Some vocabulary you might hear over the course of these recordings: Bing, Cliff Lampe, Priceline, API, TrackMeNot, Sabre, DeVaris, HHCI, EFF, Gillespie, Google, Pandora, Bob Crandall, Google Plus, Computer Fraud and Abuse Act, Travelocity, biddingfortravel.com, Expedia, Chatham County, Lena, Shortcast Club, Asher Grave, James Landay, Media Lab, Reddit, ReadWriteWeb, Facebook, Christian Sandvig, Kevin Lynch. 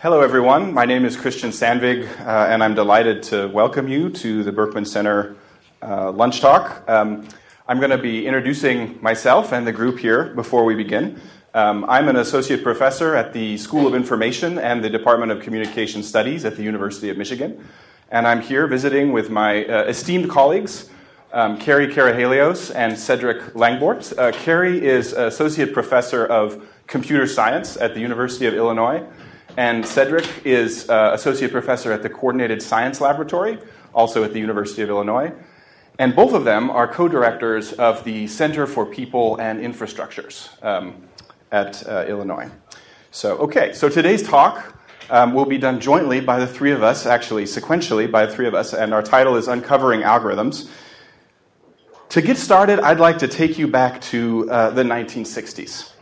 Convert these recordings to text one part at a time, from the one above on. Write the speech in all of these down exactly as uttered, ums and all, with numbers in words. Hello, everyone. My name is Christian Sandvig, uh, and I'm delighted to welcome you to the Berkman Center uh, lunch talk. Um, I'm going to be introducing myself and the group here before we begin. Um, I'm an associate professor at the School of Information and the Department of Communication Studies at the University of Michigan, and I'm here visiting with my uh, esteemed colleagues, um, Karrie Karahalios and Cedric Langbort. Uh, Karrie is associate professor of computer science at the University of Illinois, and Cedric is uh, associate professor at the Coordinated Science Laboratory, also at the University of Illinois. And both of them are co-directors of the Center for People and Infrastructures um, at uh, Illinois. So, okay, so today's talk um, will be done jointly by the three of us, actually sequentially by the three of us, and our title is Uncovering Algorithms. To get started, I'd like to take you back to uh, the nineteen sixties.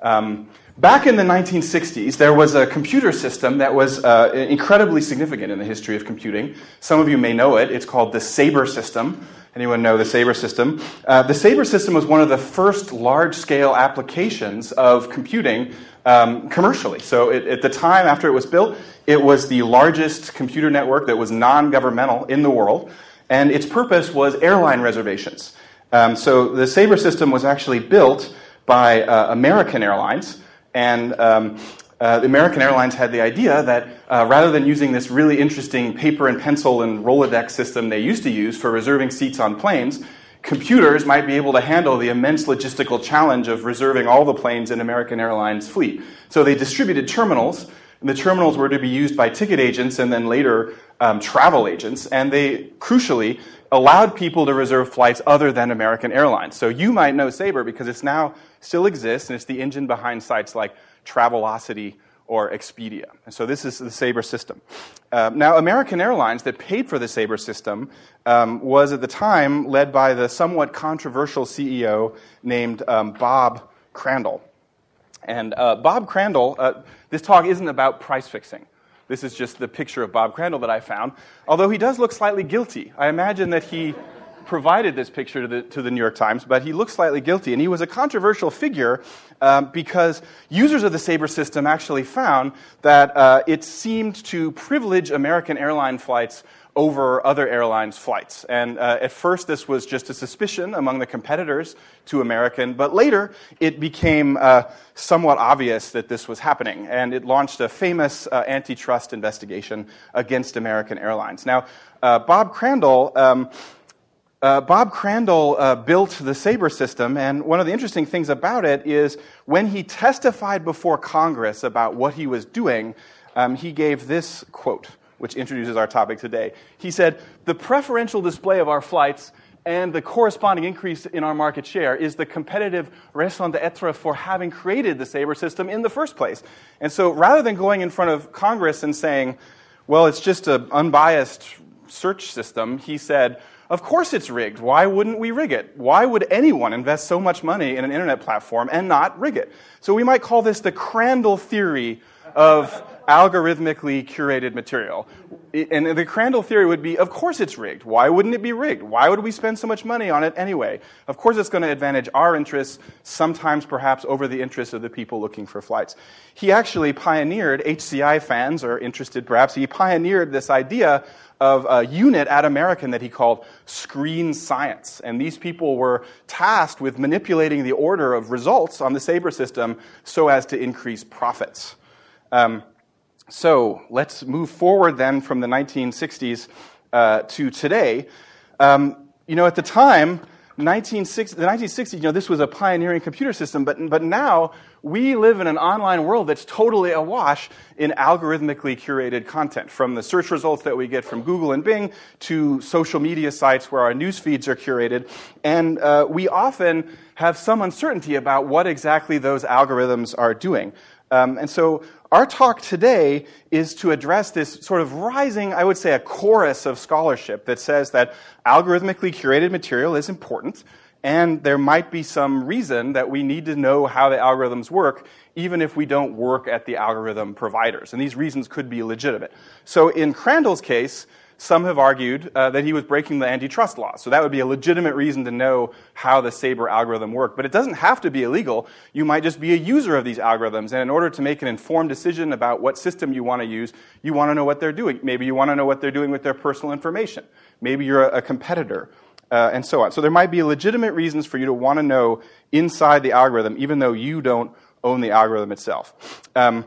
Um, Back in the nineteen sixties, there was a computer system that was uh, incredibly significant in the history of computing. Some of you may know it. It's called the Sabre system. Anyone know the Sabre system? Uh, the Sabre system was one of the first large-scale applications of computing um, commercially. So it, at the time after it was built, it was the largest computer network that was non-governmental in the world, and its purpose was airline reservations. Um, so the Sabre system was actually built by uh, American Airlines. And um, uh, American Airlines had the idea that uh, rather than using this really interesting paper and pencil and Rolodex system they used to use for reserving seats on planes, computers might be able to handle the immense logistical challenge of reserving all the planes in American Airlines' fleet. So they distributed terminals, and the terminals were to be used by ticket agents and then later um, travel agents, and they, crucially, allowed people to reserve flights other than American Airlines. So you might know Sabre because it's now still exists, and it's the engine behind sites like Travelocity or Expedia. And so this is the Sabre system. Uh, now, American Airlines, that paid for the Sabre system, um, was at the time led by the somewhat controversial C E O named um, Bob Crandall. And uh, Bob Crandall, uh, this talk isn't about price fixing. This is just the picture of Bob Crandall that I found, although he does look slightly guilty. I imagine that he provided this picture to the, to the New York Times, but he looks slightly guilty. And he was a controversial figure um, because users of the Sabre system actually found that uh, it seemed to privilege American airline flights over other airlines' flights. And uh, at first, this was just a suspicion among the competitors to American, but later it became uh, somewhat obvious that this was happening, and it launched a famous uh, antitrust investigation against American Airlines. Now, uh, Bob Crandall... Um, Uh, Bob Crandall uh, built the Sabre system, and one of the interesting things about it is when he testified before Congress about what he was doing, um, he gave this quote, which introduces our topic today. He said, "The preferential display of our flights and the corresponding increase in our market share is the competitive raison d'etre for having created the Sabre system in the first place." And so rather than going in front of Congress and saying, well, it's just an unbiased search system, he said, "Of course it's rigged. Why wouldn't we rig it? Why would anyone invest so much money in an internet platform and not rig it?" So we might call this the Crandall theory of algorithmically curated material. And the Crandall theory would be, of course it's rigged. Why wouldn't it be rigged? Why would we spend so much money on it anyway? Of course it's going to advantage our interests, sometimes perhaps over the interests of the people looking for flights. He actually pioneered, H C I fans are interested perhaps, he pioneered this idea of a unit at American that he called screen science. And these people were tasked with manipulating the order of results on the Sabre system so as to increase profits. Um, so let's move forward then from the nineteen sixties uh, to today. Um, you know, at the time, nineteen sixty, the nineteen sixties, you know, this was a pioneering computer system, but, but now we live in an online world that's totally awash in algorithmically curated content, from the search results that we get from Google and Bing to social media sites where our news feeds are curated. And uh, we often have some uncertainty about what exactly those algorithms are doing. Um, and so our talk today is to address this sort of rising, I would say, a chorus of scholarship that says that algorithmically curated material is important, and there might be some reason that we need to know how the algorithms work, even if we don't work at the algorithm providers. And these reasons could be legitimate. So in Crandall's case, Some have argued uh, that he was breaking the antitrust law. So that would be a legitimate reason to know how the Sabre algorithm worked. But it doesn't have to be illegal. You might just be a user of these algorithms. And in order to make an informed decision about what system you want to use, you want to know what they're doing. Maybe you want to know what they're doing with their personal information. Maybe you're a, a competitor. Uh, and so on. So there might be legitimate reasons for you to want to know inside the algorithm, even though you don't own the algorithm itself. Um,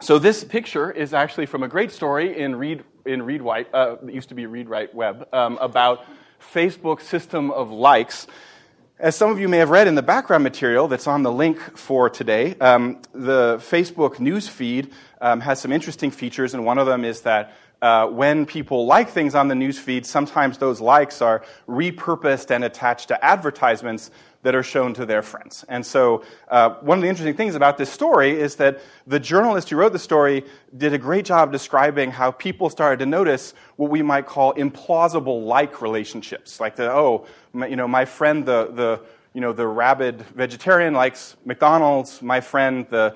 so this picture is actually from a great story in Read in ReadWrite, uh, it used to be ReadWriteWeb, um, about Facebook's system of likes. As some of you may have read in the background material that's on the link for today, um, the Facebook news feed um, has some interesting features, and one of them is that Uh, when people like things on the newsfeed, sometimes those likes are repurposed and attached to advertisements that are shown to their friends. And so uh, one of the interesting things about this story is that the journalist who wrote the story did a great job describing how people started to notice what we might call implausible like relationships, like the, oh, my, you know, my friend the the you know the rabid vegetarian likes McDonald's, my friend the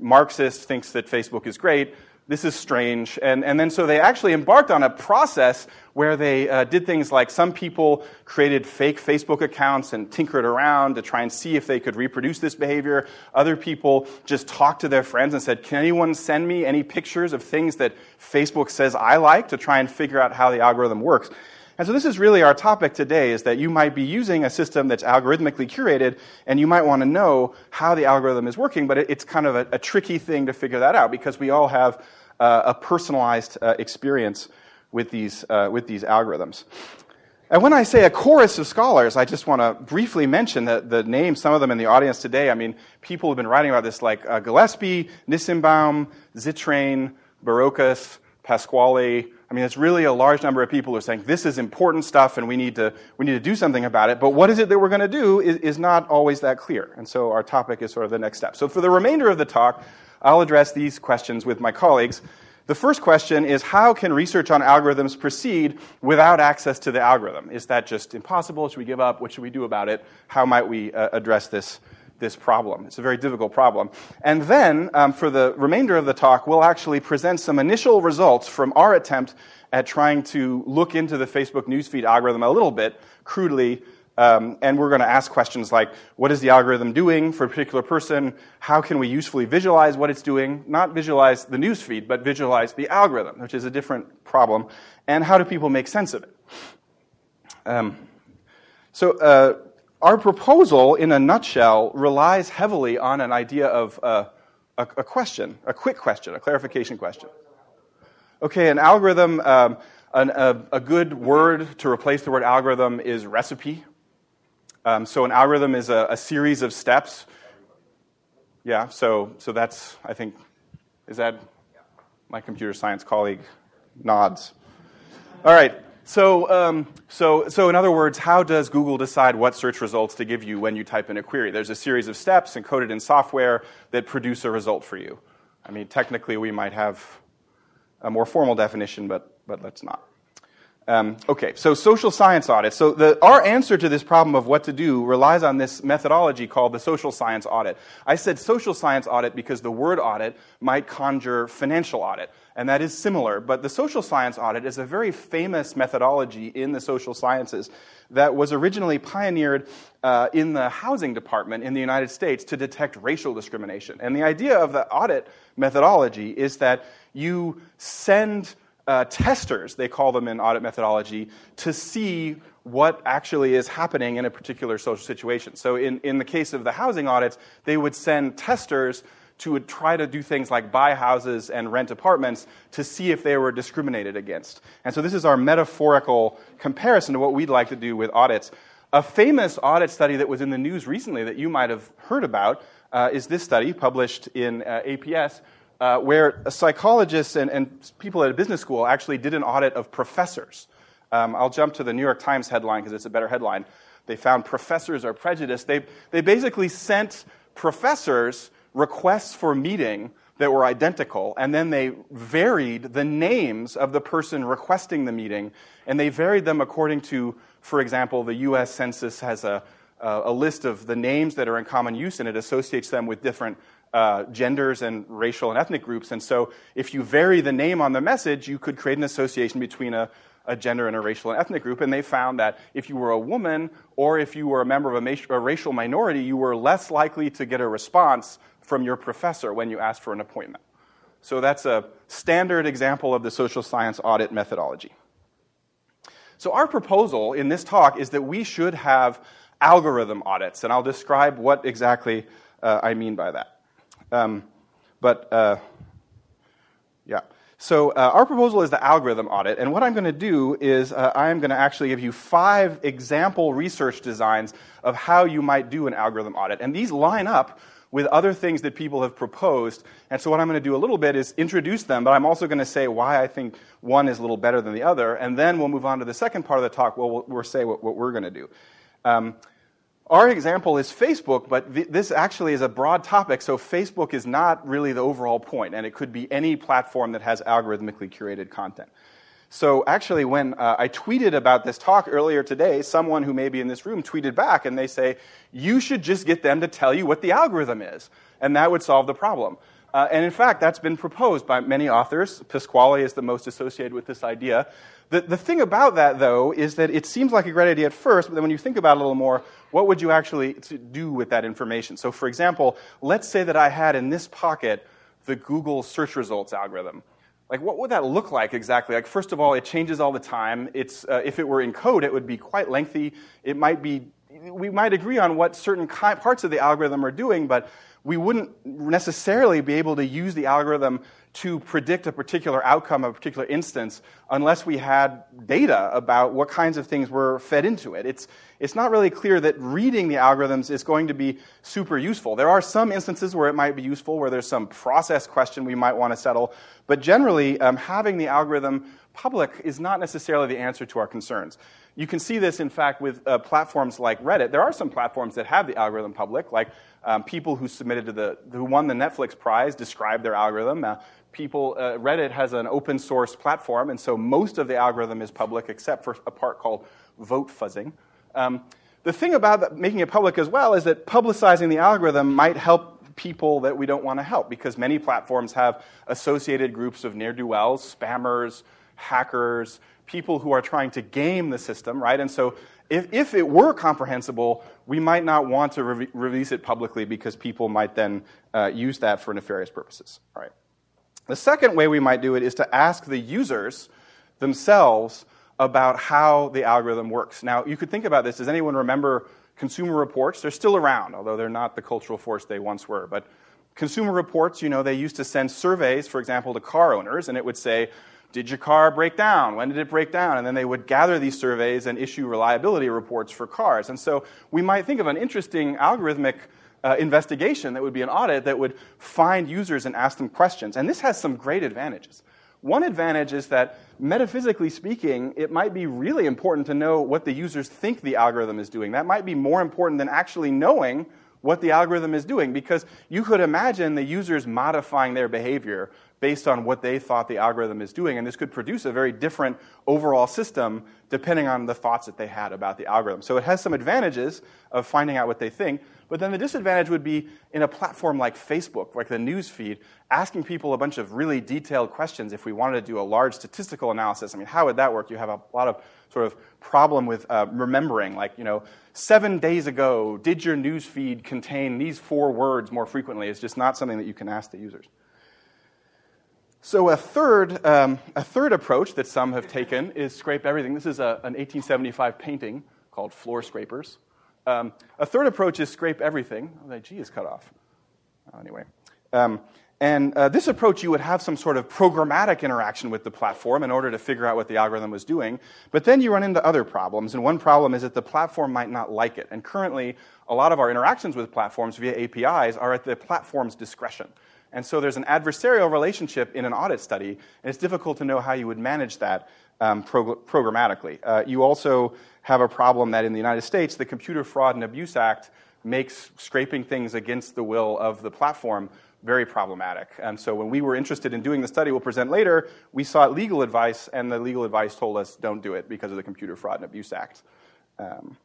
Marxist thinks that Facebook is great. This is strange. And, and then so they actually embarked on a process where they uh, did things like some people created fake Facebook accounts and tinkered around to try and see if they could reproduce this behavior. Other people just talked to their friends and said, can anyone send me any pictures of things that Facebook says I like, to try and figure out how the algorithm works. And so this is really our topic today, is that you might be using a system that's algorithmically curated, and you might want to know how the algorithm is working, but it's kind of a, a tricky thing to figure that out, because we all have uh, a personalized uh, experience with these, uh, with these algorithms. And when I say a chorus of scholars, I just want to briefly mention the, the names, some of them in the audience today. I mean, people have been writing about this, like uh, Gillespie, Nissenbaum, Zittrain, Barocas, Pasquale. I mean, it's really a large number of people who are saying this is important stuff, and we need to we need to do something about it. But what is it that we're going to do is, is not always that clear. And so our topic is sort of the next step. So for the remainder of the talk, I'll address these questions with my colleagues. The first question is, how can research on algorithms proceed without access to the algorithm? Is that just impossible? Should we give up? What should we do about it? How might we uh, address this? This problem. It's a very difficult problem. And then, um, for the remainder of the talk, we'll actually present some initial results from our attempt at trying to look into the Facebook newsfeed algorithm a little bit, crudely, um, and we're going to ask questions like, what is the algorithm doing for a particular person? How can we usefully visualize what it's doing? Not visualize the newsfeed, but visualize the algorithm, which is a different problem. And how do people make sense of it? Um, so, uh, Our proposal, in a nutshell, relies heavily on an idea of uh, a, a question, a quick question, a clarification question. Okay, an algorithm, um, an, a, a good word to replace the word algorithm is recipe. Um, so an algorithm is a, a series of steps. Yeah, so so that's, I think, is that my computer science colleague nods. All right. So, um, so, so in other words, how does Google decide what search results to give you when you type in a query? There's a series of steps encoded in software that produce a result for you. I mean, technically, we might have a more formal definition, but, but let's not. Um, okay, so social science audit. So the, our answer to this problem of what to do relies on this methodology called the social science audit. I said social science audit because the word audit might conjure financial audit, and that is similar. But the social science audit is a very famous methodology in the social sciences that was originally pioneered uh, in the housing department in the United States to detect racial discrimination. And the idea of the audit methodology is that you send Uh, testers, they call them in audit methodology, to see what actually is happening in a particular social situation. So in, in the case of the housing audits, they would send testers to try to do things like buy houses and rent apartments to see if they were discriminated against. And so this is our metaphorical comparison to what we'd like to do with audits. A famous audit study that was in the news recently that you might have heard about uh, is this study published in uh, A P S, Uh, where psychologists and, and people at a business school actually did an audit of professors. Um, I'll jump to the New York Times headline because it's a better headline. They found professors are prejudiced. They, they basically sent professors requests for meeting that were identical, and then they varied the names of the person requesting the meeting, and they varied them according to, for example, the U S Census has a, a, a list of the names that are in common use, and it associates them with different uh, genders and racial and ethnic groups. And so if you vary the name on the message, you could create an association between a, a gender and a racial and ethnic group. And they found that if you were a woman or if you were a member of a, ma- a racial minority, you were less likely to get a response from your professor when you asked for an appointment. So that's a standard example of the social science audit methodology. So our proposal in this talk is that we should have algorithm audits, and I'll describe what exactly uh, I mean by that. Um, but, uh, yeah. So uh, our proposal is the algorithm audit, and what I'm going to do is uh, I'm going to actually give you five example research designs of how you might do an algorithm audit, and these line up with other things that people have proposed. And so what I'm going to do a little bit is introduce them, but I'm also going to say why I think one is a little better than the other, and then we'll move on to the second part of the talk where we'll, we'll say what, what we're going to do. Um, our example is Facebook, but th- this actually is a broad topic, so Facebook is not really the overall point, and it could be any platform that has algorithmically curated content. So actually, when uh, I tweeted about this talk earlier today, someone who may be in this room tweeted back, and they say, you should just get them to tell you what the algorithm is, and that would solve the problem. Uh, and in fact, that's been proposed by many authors. Pasquale is the most associated with this idea. The, the thing about that, though, is that it seems like a great idea at first, but then when you think about it a little more, what would you actually do with that information? So for example, let's say that I had in this pocket the Google search results algorithm. Like, what would that look like exactly? Like, first of all, it changes all the time. It's uh, if it were in code, it would be quite lengthy. It might be, we might agree on what certain ki- parts of the algorithm are doing, but we wouldn't necessarily be able to use the algorithm to predict a particular outcome of a particular instance unless we had data about what kinds of things were fed into it. It's it's not really clear that reading the algorithms is going to be super useful. There are some instances where it might be useful, where there's some process question we might want to settle, but generally um, having the algorithm public is not necessarily the answer to our concerns. You can see this, in fact, with uh, platforms like Reddit. There are some platforms that have the algorithm public, like um, people who submitted to the, who won the Netflix prize described their algorithm. Uh, people, uh, Reddit has an open source platform, and so most of the algorithm is public, except for a part called vote fuzzing. Um, the thing about making it public as well is that publicizing the algorithm might help people that we don't want to help, because many platforms have associated groups of ne'er-do-wells, spammers, hackers, people who are trying to game the system, right? And so if, if it were comprehensible, we might not want to re- release it publicly because people might then uh, use that for nefarious purposes, right? The second way we might do it is to ask the users themselves about how the algorithm works. Now, you could think about this. Does anyone remember Consumer Reports? They're still around, although they're not the cultural force they once were. But Consumer Reports, you know, they used to send surveys, for example, to car owners, and it would say, did your car break down? When did it break down? And then they would gather these surveys and issue reliability reports for cars. And so we might think of an interesting algorithmic uh, investigation that would be an audit that would find users and ask them questions. And this has some great advantages. One advantage is that, metaphysically speaking, it might be really important to know what the users think the algorithm is doing. That might be more important than actually knowing what the algorithm is doing, because you could imagine the users modifying their behavior based on what they thought the algorithm is doing, and this could produce a very different overall system depending on the thoughts that they had about the algorithm. So it has some advantages of finding out what they think, but then the disadvantage would be in a platform like Facebook, like the news feed, asking people a bunch of really detailed questions if we wanted to do a large statistical analysis. I mean, how would that work? You have a lot of sort of problem with uh, remembering, like, you know, seven days ago, did your news feed contain these four words more frequently? It's just not something that you can ask the users. So a third, um, a third approach that some have taken is scrape everything. This is a, an eighteen seventy-five painting called Floor Scrapers. Um, a third approach is scrape everything. Oh, that G is cut off. Oh, anyway. Um, and uh, this approach, you would have some sort of programmatic interaction with the platform in order to figure out what the algorithm was doing. But then you run into other problems. And one problem is that the platform might not like it. And currently, a lot of our interactions with platforms via A P Is are at the platform's discretion. And so there's an adversarial relationship in an audit study, and it's difficult to know how you would manage that um, pro- programmatically. Uh, you also have a problem that in the United States, the Computer Fraud and Abuse Act makes scraping things against the will of the platform very problematic. And so when we were interested in doing the study we'll present later, we sought legal advice, and the legal advice told us don't do it because of the Computer Fraud and Abuse Act. Um,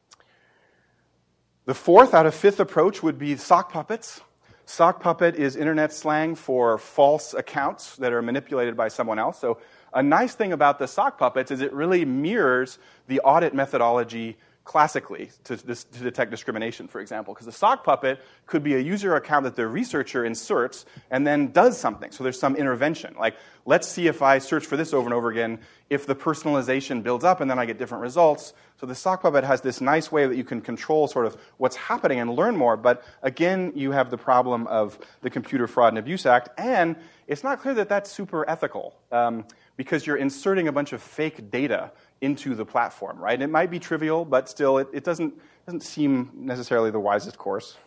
the fourth out of fifth approach would be sock puppets. Sock puppet is internet slang for false accounts that are manipulated by someone else. So a nice thing about the sock puppets is it really mirrors the audit methodology classically to, this, to detect discrimination, for example, because the sock puppet could be a user account that the researcher inserts and then does something. So there's some intervention. Like, let's see if I search for this over and over again, if the personalization builds up and then I get different results. So the sock puppet has this nice way that you can control sort of what's happening and learn more. But again, you have the problem of the Computer Fraud and Abuse Act, and it's not clear that that's super ethical um, because you're inserting a bunch of fake data into the platform, right? And it might be trivial, but still, it, it doesn't doesn't seem necessarily the wisest course.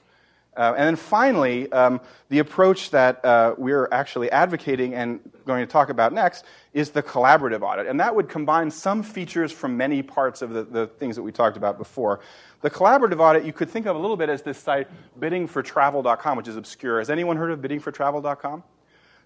Uh, and then finally, um, the approach that uh, we're actually advocating and going to talk about next is the collaborative audit. And that would combine some features from many parts of the, the things that we talked about before. The collaborative audit, you could think of a little bit as this site, bidding for travel dot com, which is obscure. Has anyone heard of bidding for travel dot com?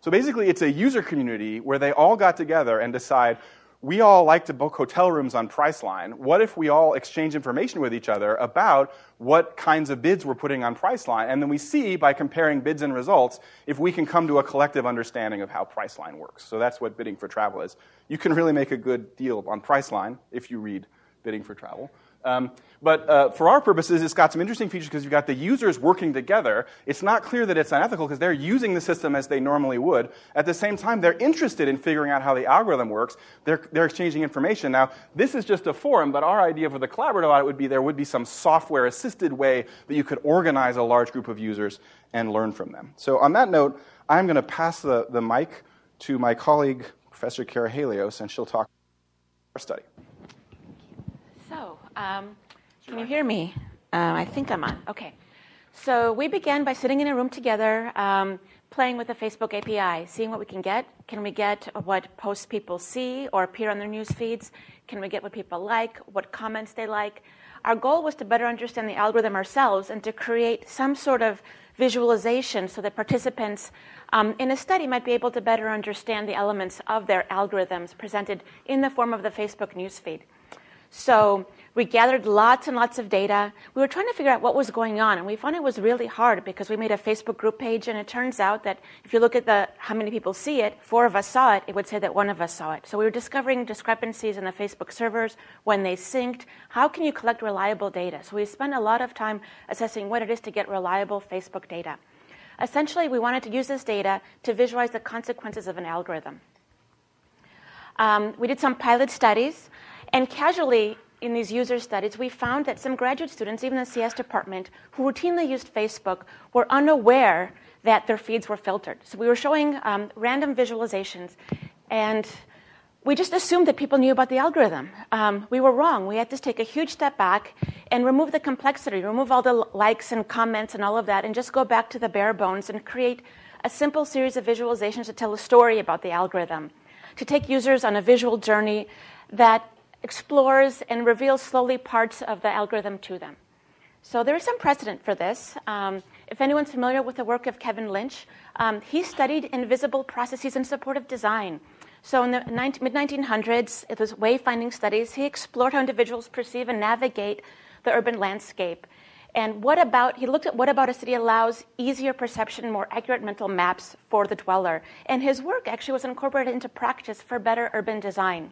So basically, it's a user community where they all got together and decide, we all like to book hotel rooms on Priceline. What if we all exchange information with each other about what kinds of bids we're putting on Priceline? And then we see, by comparing bids and results, if we can come to a collective understanding of how Priceline works. So that's what bidding for travel is. You can really make a good deal on Priceline if you read bidding for travel. Um, but uh, for our purposes, it's got some interesting features because you've got the users working together. It's not clear that it's unethical because they're using the system as they normally would. At the same time, they're interested in figuring out how the algorithm works. They're, they're exchanging information. Now, this is just a forum, but our idea for the collaborative audit would be there would be some software-assisted way that you could organize a large group of users and learn from them. So on that note, I'm going to pass the, the mic to my colleague, Professor Karahalios, and she'll talk about our study. Um, can you hear me? Um, I think I'm on. Okay. So we began by sitting in a room together, um, playing with the Facebook A P I, seeing what we can get. Can we get what posts people see or appear on their news feeds? Can we get what people like, what comments they like? Our goal was to better understand the algorithm ourselves and to create some sort of visualization so that participants um, in a study might be able to better understand the elements of their algorithms presented in the form of the Facebook news feed. So we gathered lots and lots of data. We were trying to figure out what was going on, and we found it was really hard because we made a Facebook group page, and it turns out that if you look at the how many people see it, four of us saw it, it would say that one of us saw it. So we were discovering discrepancies in the Facebook servers, when they synced. How can you collect reliable data? So we spent a lot of time assessing what it is to get reliable Facebook data. Essentially, we wanted to use this data to visualize the consequences of an algorithm. Um, we did some pilot studies, and casually, in these user studies, we found that some graduate students, even the C S department, who routinely used Facebook, were unaware that their feeds were filtered. So we were showing um, random visualizations, and we just assumed that people knew about the algorithm. Um, we were wrong. We had to take a huge step back and remove the complexity, remove all the likes and comments and all of that, and just go back to the bare bones and create a simple series of visualizations to tell a story about the algorithm, to take users on a visual journey that explores and reveals slowly parts of the algorithm to them. So there is some precedent for this. Um, if anyone's familiar with the work of Kevin Lynch, um, he studied invisible processes in supportive design. So in the mid nineteen hundreds, it was wayfinding studies. He explored how individuals perceive and navigate the urban landscape. And what about, he looked at what about a city allows easier perception, more accurate mental maps for the dweller. And his work actually was incorporated into practice for better urban design.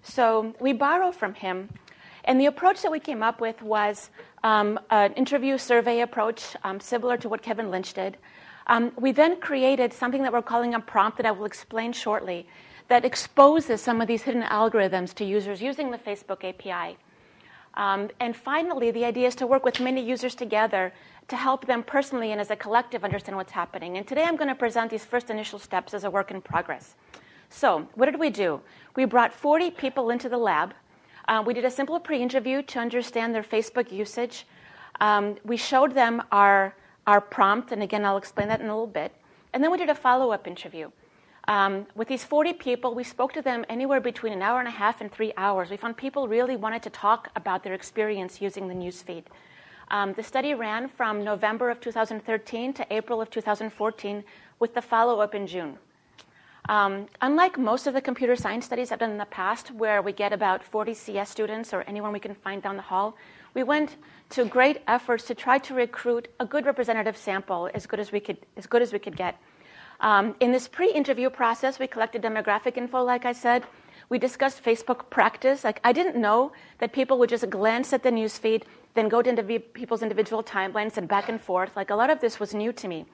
So we borrow from him. And the approach that we came up with was um, an interview survey approach, um, similar to what Kevin Lynch did. Um, we then created something that we're calling a prompt that I will explain shortly that exposes some of these hidden algorithms to users using the Facebook A P I. Um, and finally, the idea is to work with many users together to help them personally and as a collective understand what's happening. And today I'm going to present these first initial steps as a work in progress. So what did we do? We brought forty people into the lab. Uh, we did a simple pre-interview to understand their Facebook usage. Um, we showed them our, our prompt, and again, I'll explain that in a little bit. And then we did a follow-up interview. Um, with these forty people, we spoke to them anywhere between an hour and a half and three hours. We found people really wanted to talk about their experience using the newsfeed. Um, the study ran from November of two thousand thirteen to April of two thousand fourteen with the follow-up in June. Um, unlike most of the computer science studies I've done in the past, where we get about forty C S students or anyone we can find down the hall, we went to great efforts to try to recruit a good representative sample, as good as we could, as good as we could get. Um, in this pre-interview process, we collected demographic info, like I said. We discussed Facebook practice. Like, I didn't know that people would just glance at the newsfeed, then go to indiv- people's individual timelines and back and forth. Like, a lot of this was new to me.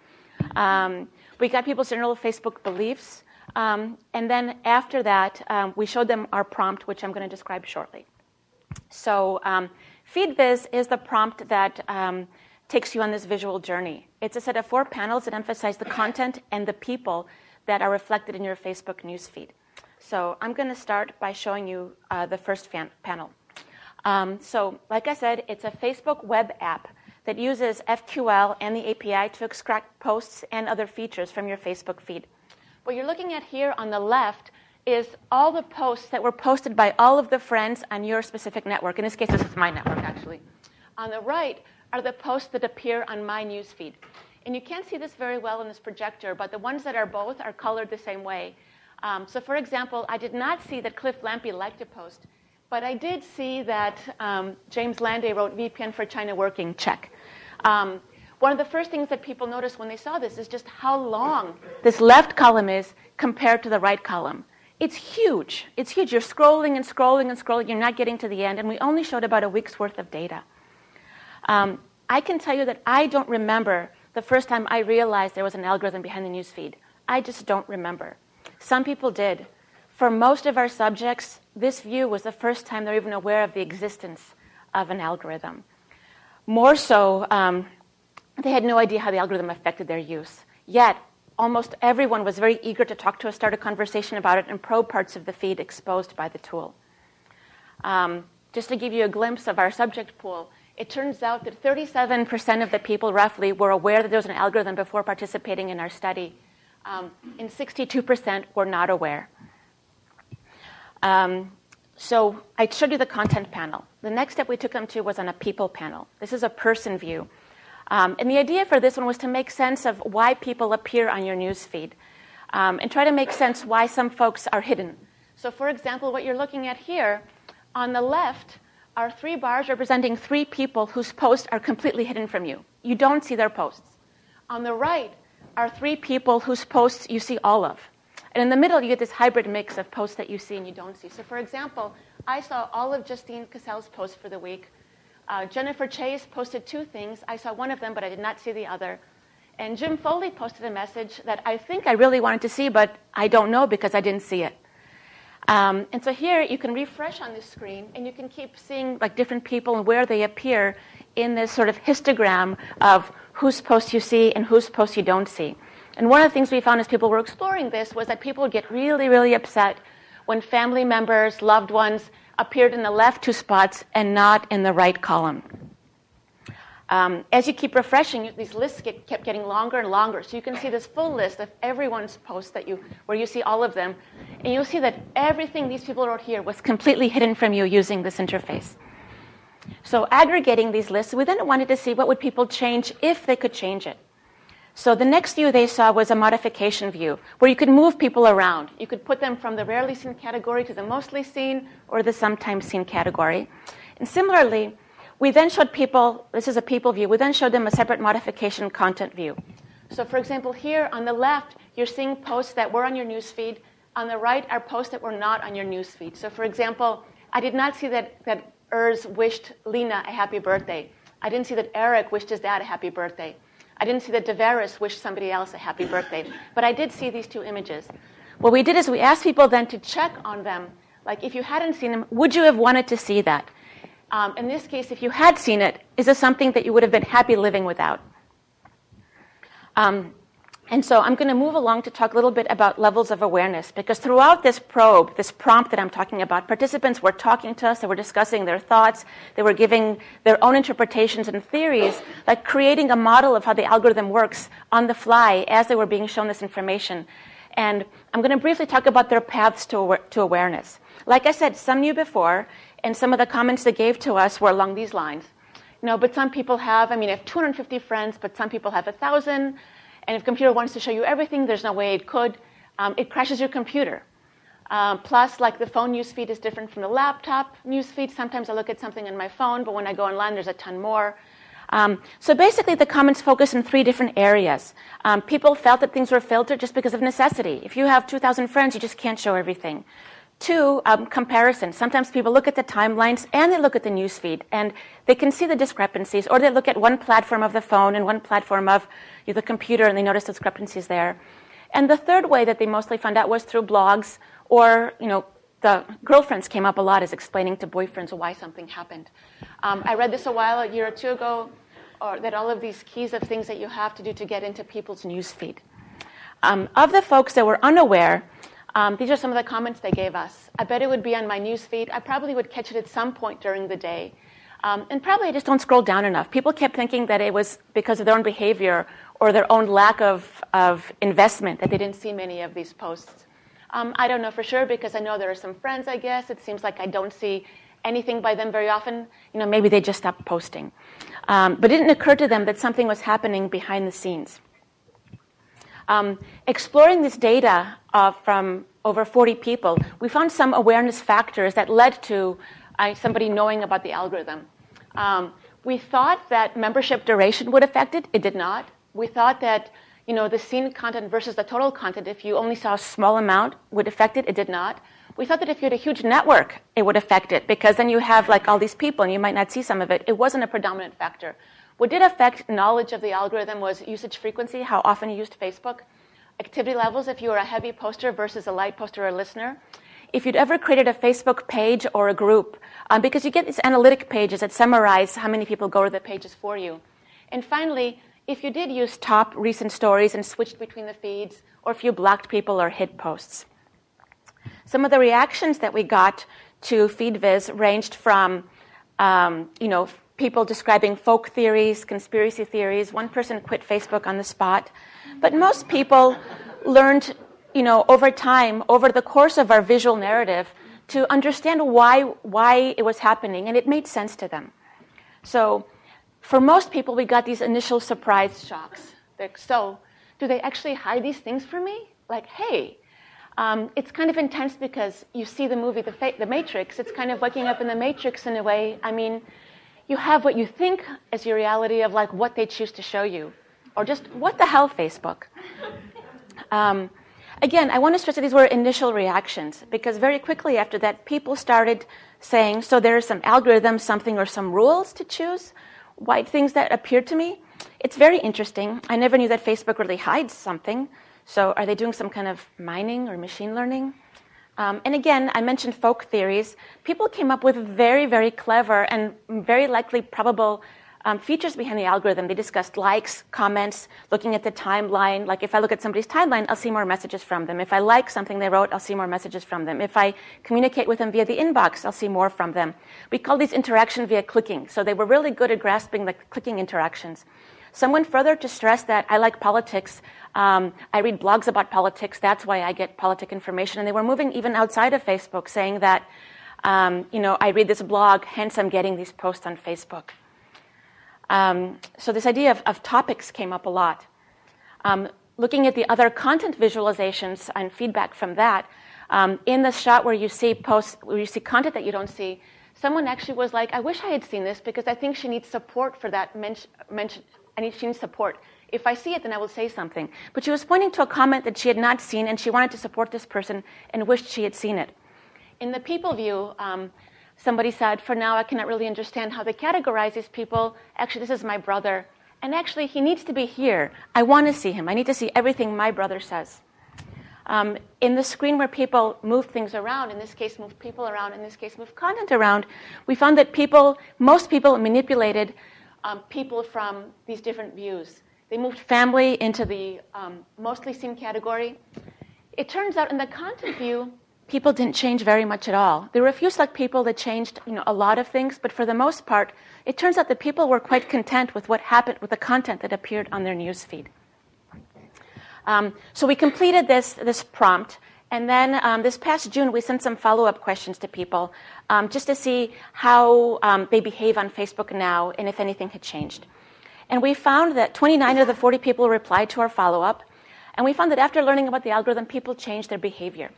Um, we got people's general Facebook beliefs. Um, and then after that, um, we showed them our prompt, which I'm going to describe shortly. So um, FeedViz is the prompt that um, takes you on this visual journey. It's a set of four panels that emphasize the content and the people that are reflected in your Facebook newsfeed. So I'm going to start by showing you uh, the first fan- panel. Um, so like I said, it's a Facebook web app that uses F Q L and the A P I to extract posts and other features from your Facebook feed. What you're looking at here on the left is all the posts that were posted by all of the friends on your specific network. In this case, this is my network, actually. On the right are the posts that appear on my newsfeed. And you can't see this very well in this projector, but the ones that are both are colored the same way. Um, so, for example, I did not see that Cliff Lampe liked a post, but I did see that um, James Landay wrote V P N for China working, check. Um, One of the first things that people noticed when they saw this is just how long this left column is compared to the right column. It's huge. It's huge. You're scrolling and scrolling and scrolling. You're not getting to the end. And we only showed about a week's worth of data. Um, I can tell you that I don't remember the first time I realized there was an algorithm behind the newsfeed. I just don't remember. Some people did. For most of our subjects, this view was the first time they're even aware of the existence of an algorithm. More so, um, they had no idea how the algorithm affected their use. Yet, almost everyone was very eager to talk to us, start a conversation about it, and probe parts of the feed exposed by the tool. Um, just to give you a glimpse of our subject pool, it turns out that thirty-seven percent of the people, roughly, were aware that there was an algorithm before participating in our study, um, and sixty-two percent were not aware. Um, so I showed you the content panel. The next step we took them to was on a people panel. This is a person view. Um, and the idea for this one was to make sense of why people appear on your newsfeed um, and try to make sense why some folks are hidden. So, for example, what you're looking at here, on the left are three bars representing three people whose posts are completely hidden from you. You don't see their posts. On the right are three people whose posts you see all of. And in the middle, you get this hybrid mix of posts that you see and you don't see. So, for example, I saw all of Justine Cassell's posts for the week. Uh, Jennifer Chase posted two things. I saw one of them, but I did not see the other. And Jim Foley posted a message that I think I really wanted to see, but I don't know because I didn't see it. Um, and so here you can refresh on this screen, and you can keep seeing like different people and where they appear in this sort of histogram of whose posts you see and whose posts you don't see. And one of the things we found as people were exploring this was that people would get really, really upset when family members, loved ones, appeared in the left two spots and not in the right column. Um, as you keep refreshing, these lists get, kept getting longer and longer. So you can see this full list of everyone's posts that you, where you see all of them. And you'll see that everything these people wrote here was completely hidden from you using this interface. So aggregating these lists, we then wanted to see what would people change if they could change it. So the next view they saw was a modification view, where you could move people around. You could put them from the rarely seen category to the mostly seen or the sometimes seen category. And similarly, we then showed people, this is a people view, we then showed them a separate modification content view. So for example, here on the left, you're seeing posts that were on your newsfeed. On the right are posts that were not on your newsfeed. So for example, I did not see that, that Urs wished Lena a happy birthday. I didn't see that Eric wished his dad a happy birthday. I didn't see that DeVaris wished somebody else a happy birthday, but I did see these two images. What we did is we asked people then to check on them. Like, if you hadn't seen them, would you have wanted to see that? Um, in this case, if you had seen it, is this something that you would have been happy living without? Um, and so I'm going to move along to talk a little bit about levels of awareness, because throughout this probe, this prompt that I'm talking about, participants were talking to us, they were discussing their thoughts, they were giving their own interpretations and theories, like creating a model of how the algorithm works on the fly as they were being shown this information. And I'm going to briefly talk about their paths to, awa- to awareness. Like I said, some knew before, and some of the comments they gave to us were along these lines. No, but some people have, I mean, I have two hundred fifty friends, but some people have one thousand. And if computer wants to show you everything, there's no way it could. Um, it crashes your computer. Um, plus, like the phone newsfeed is different from the laptop newsfeed. Sometimes I look at something on my phone, but when I go online, there's a ton more. Um, so basically, the comments focus in three different areas. Um, people felt that things were filtered just because of necessity. If you have two thousand friends, you just can't show everything. Two, um, comparison. Sometimes people look at the timelines and they look at the newsfeed, and they can see the discrepancies, or they look at one platform of the phone and one platform of the computer, and they notice the discrepancies there. And the third way that they mostly found out was through blogs, or, you know, the girlfriends came up a lot as explaining to boyfriends why something happened. Um, I read this a while, a year or two ago, or that all of these keys of things that you have to do to get into people's newsfeed. Um, of the folks that were unaware, um, these are some of the comments they gave us. I bet it would be on my newsfeed. I probably would catch it at some point during the day. Um, and probably I just don't scroll down enough. People kept thinking that it was because of their own behavior or their own lack of, of investment that they didn't see many of these posts. Um, I don't know for sure because I know there are some friends, I guess. It seems like I don't see anything by them very often. You know, maybe they just stopped posting. Um, but it didn't occur to them that something was happening behind the scenes. Um, exploring this data uh, from over forty people, we found some awareness factors that led to uh, somebody knowing about the algorithm. Um, we thought that membership duration would affect it. It did not. We thought that you know, the seen content versus the total content, if you only saw a small amount, would affect it. It did not. We thought that if you had a huge network, it would affect it, because then you have like all these people and you might not see some of it. It wasn't a predominant factor. What did affect knowledge of the algorithm was usage frequency, how often you used Facebook, activity levels, if you were a heavy poster versus a light poster or a listener. If you'd ever created a Facebook page or a group, um, because you get these analytic pages that summarize how many people go to the pages for you. And finally, if you did use top recent stories and switched between the feeds, or if you blocked people or hid posts. Some of the reactions that we got to FeedViz ranged from, um, you know, people describing folk theories, conspiracy theories. One person quit Facebook on the spot. But most people learned, you know, over time, over the course of our visual narrative, to understand why, why it was happening, and it made sense to them. So for most people, we got these initial surprise shocks. Like, so, do they actually hide these things from me? Like, hey, um, it's kind of intense because you see the movie The, Fa- The Matrix. It's kind of waking up in The Matrix in a way. I mean, you have what you think as your reality of like what they choose to show you. Or just, what the hell, Facebook? Um, again, I want to stress that these were initial reactions, because very quickly after that, people started saying, so there's some algorithm, something, or some rules to choose. White things that appeared to me. It's very interesting. I never knew that Facebook really hides something. So are they doing some kind of mining or machine learning? Um, and again, I mentioned folk theories. People came up with very, very clever and very likely probable um, features behind the algorithm. They discussed likes, comments, looking at the timeline. Like if I look at somebody's timeline, I'll see more messages from them. If I like something they wrote, I'll see more messages from them. If I communicate with them via the inbox, I'll see more from them. We call these interaction via clicking. So they were really good at grasping the clicking interactions. Some went further to stress that I like politics. Um, I read blogs about politics. That's why I get politic information. And they were moving even outside of Facebook, saying that, um, you know, I read this blog, hence I'm getting these posts on Facebook. Um, so this idea of, of topics came up a lot. Um, looking at the other content visualizations and feedback from that, um, in the shot where you see posts, where you see content that you don't see, someone actually was like, "I wish I had seen this because I think she needs support for that mention. mention I need she needs support. If I see it, then I will say something." But she was pointing to a comment that she had not seen, and she wanted to support this person and wished she had seen it. In the people view. Um, Somebody said, for now, I cannot really understand how they categorize these people. Actually, this is my brother. And actually, he needs to be here. I want to see him. I need to see everything my brother says. Um, in the screen where people move things around, in this case, move people around, in this case, move content around, we found that people, most people manipulated um, people from these different views. They moved family into the um, mostly seen category. It turns out in the content view, people didn't change very much at all. There were a few select people that changed, you know, a lot of things, but for the most part, it turns out that people were quite content with what happened with the content that appeared on their newsfeed. Um, so we completed this this prompt, and then um, this past June, we sent some follow-up questions to people um, just to see how um, they behave on Facebook now and if anything had changed. And we found that twenty-nine of the forty people replied to our follow-up. And we found that after learning about the algorithm, people changed their behavior.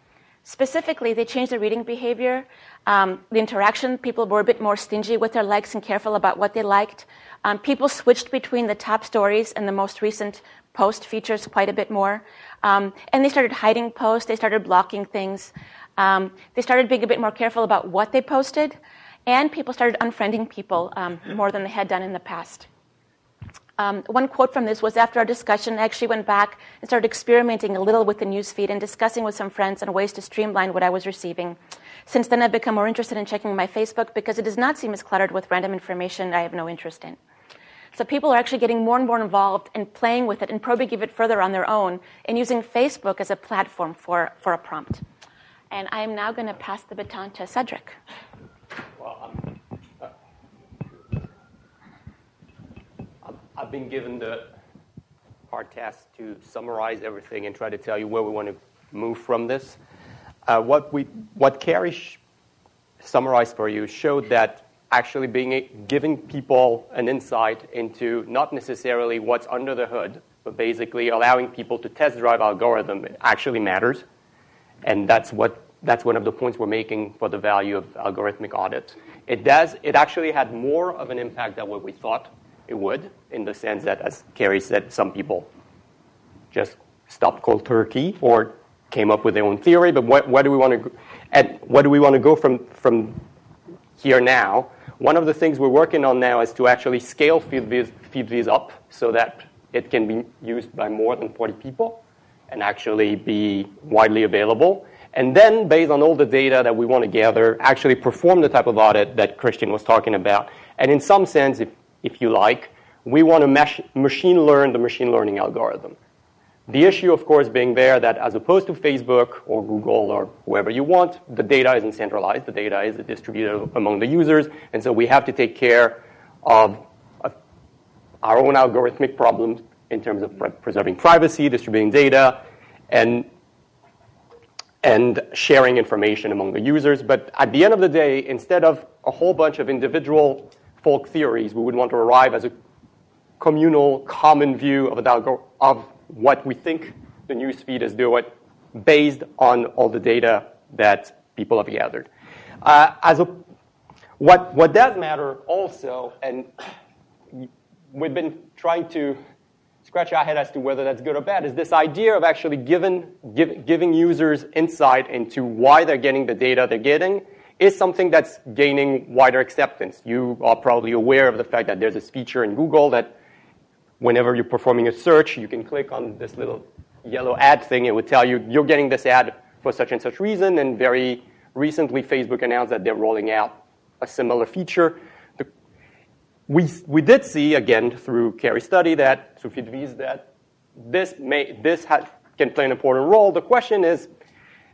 Specifically, they changed their reading behavior, um, the interaction. People were a bit more stingy with their likes and careful about what they liked. Um, people switched between the top stories and the most recent post features quite a bit more. Um, and they started hiding posts. They started blocking things. Um, they started being a bit more careful about what they posted. And people started unfriending people um, more than they had done in the past. Um, one quote from this was, after our discussion, I actually went back and started experimenting a little with the newsfeed and discussing with some friends on ways to streamline what I was receiving. Since then, I've become more interested in checking my Facebook because it does not seem as cluttered with random information I have no interest in. So people are actually getting more and more involved and playing with it and probing it further on their own and using Facebook as a platform for, for a prompt. And I am now going to pass the baton to Cedric. Well, I'm, uh, I'm, I've been given the hard task to summarize everything and try to tell you where we want to move from this. Uh, what we, what Karrie sh- summarized for you showed that actually being a, giving people an insight into not necessarily what's under the hood, but basically allowing people to test drive algorithm, it actually matters, and that's what. That's one of the points we're making for the value of algorithmic audit. It does. It actually had more of an impact than what we thought it would, in the sense that, as Karrie said, some people just stopped cold turkey or came up with their own theory. But what, what do we want to? And what do we want to go from from here now? One of the things we're working on now is to actually scale FeedViz, FeedViz up so that it can be used by more than forty people and actually be widely available. And then, based on all the data that we want to gather, actually perform the type of audit that Christian was talking about. And in some sense, if, if you like, we want to mesh, machine learn the machine learning algorithm. The issue, of course, being there that as opposed to Facebook or Google or whoever you want, the data isn't centralized. The data is distributed among the users. And so we have to take care of our own algorithmic problems in terms of pre- preserving privacy, distributing data, and and sharing information among the users. But at the end of the day, instead of a whole bunch of individual folk theories, we would want to arrive as a communal, common view of, algor- of what we think the newsfeed is doing based on all the data that people have gathered. Uh, as a, what, what does matter also, and we've been trying to scratch our head as to whether that's good or bad, is this idea of actually giving, give, giving users insight into why they're getting the data they're getting is something that's gaining wider acceptance. You are probably aware of the fact that there's this feature in Google that whenever you're performing a search, you can click on this little yellow ad thing. It would tell you, you're getting this ad for such and such reason. And very recently, Facebook announced that they're rolling out a similar feature. We we did see, again, through Karrie's study that, through FeedViz, that this, may, this ha, can play an important role. The question is,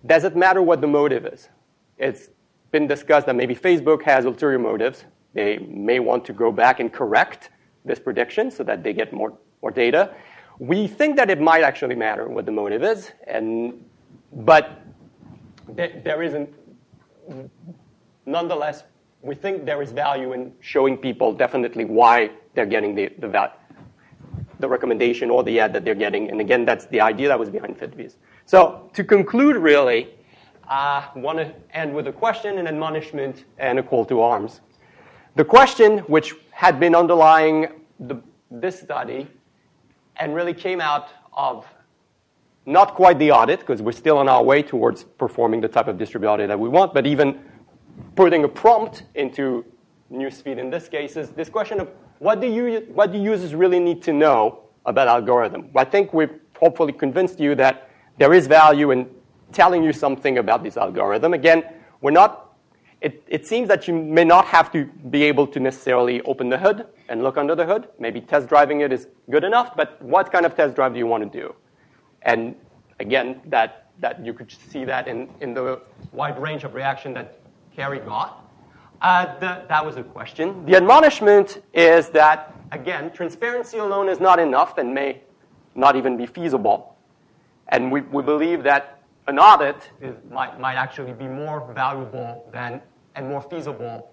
does it matter what the motive is? It's been discussed that maybe Facebook has ulterior motives. They may want to go back and correct this prediction so that they get more, more data. We think that it might actually matter what the motive is, and but there, there isn't, nonetheless, we think there is value in showing people definitely why they're getting the the, val- the recommendation or the ad that they're getting. And again, that's the idea that was behind FitViz. So to conclude, really, I uh, want to end with a question, an admonishment, and a call to arms. The question, which had been underlying the, this study and really came out of not quite the audit, because we're still on our way towards performing the type of distributed audit that we want, but even putting a prompt into newsfeed in this case is this question of what do you what do users really need to know about algorithm? I think we've hopefully convinced you that there is value in telling you something about this algorithm. Again, we're not. It, it seems that you may not have to be able to necessarily open the hood and look under the hood. Maybe test driving it is good enough, but what kind of test drive do you want to do? And again, that that you could see that in in the wide range of reaction that Karrie got. Uh, the, that was a question. The admonishment is that, again, transparency alone is not enough and may not even be feasible. And we, we believe that an audit is, might, might actually be more valuable than and more feasible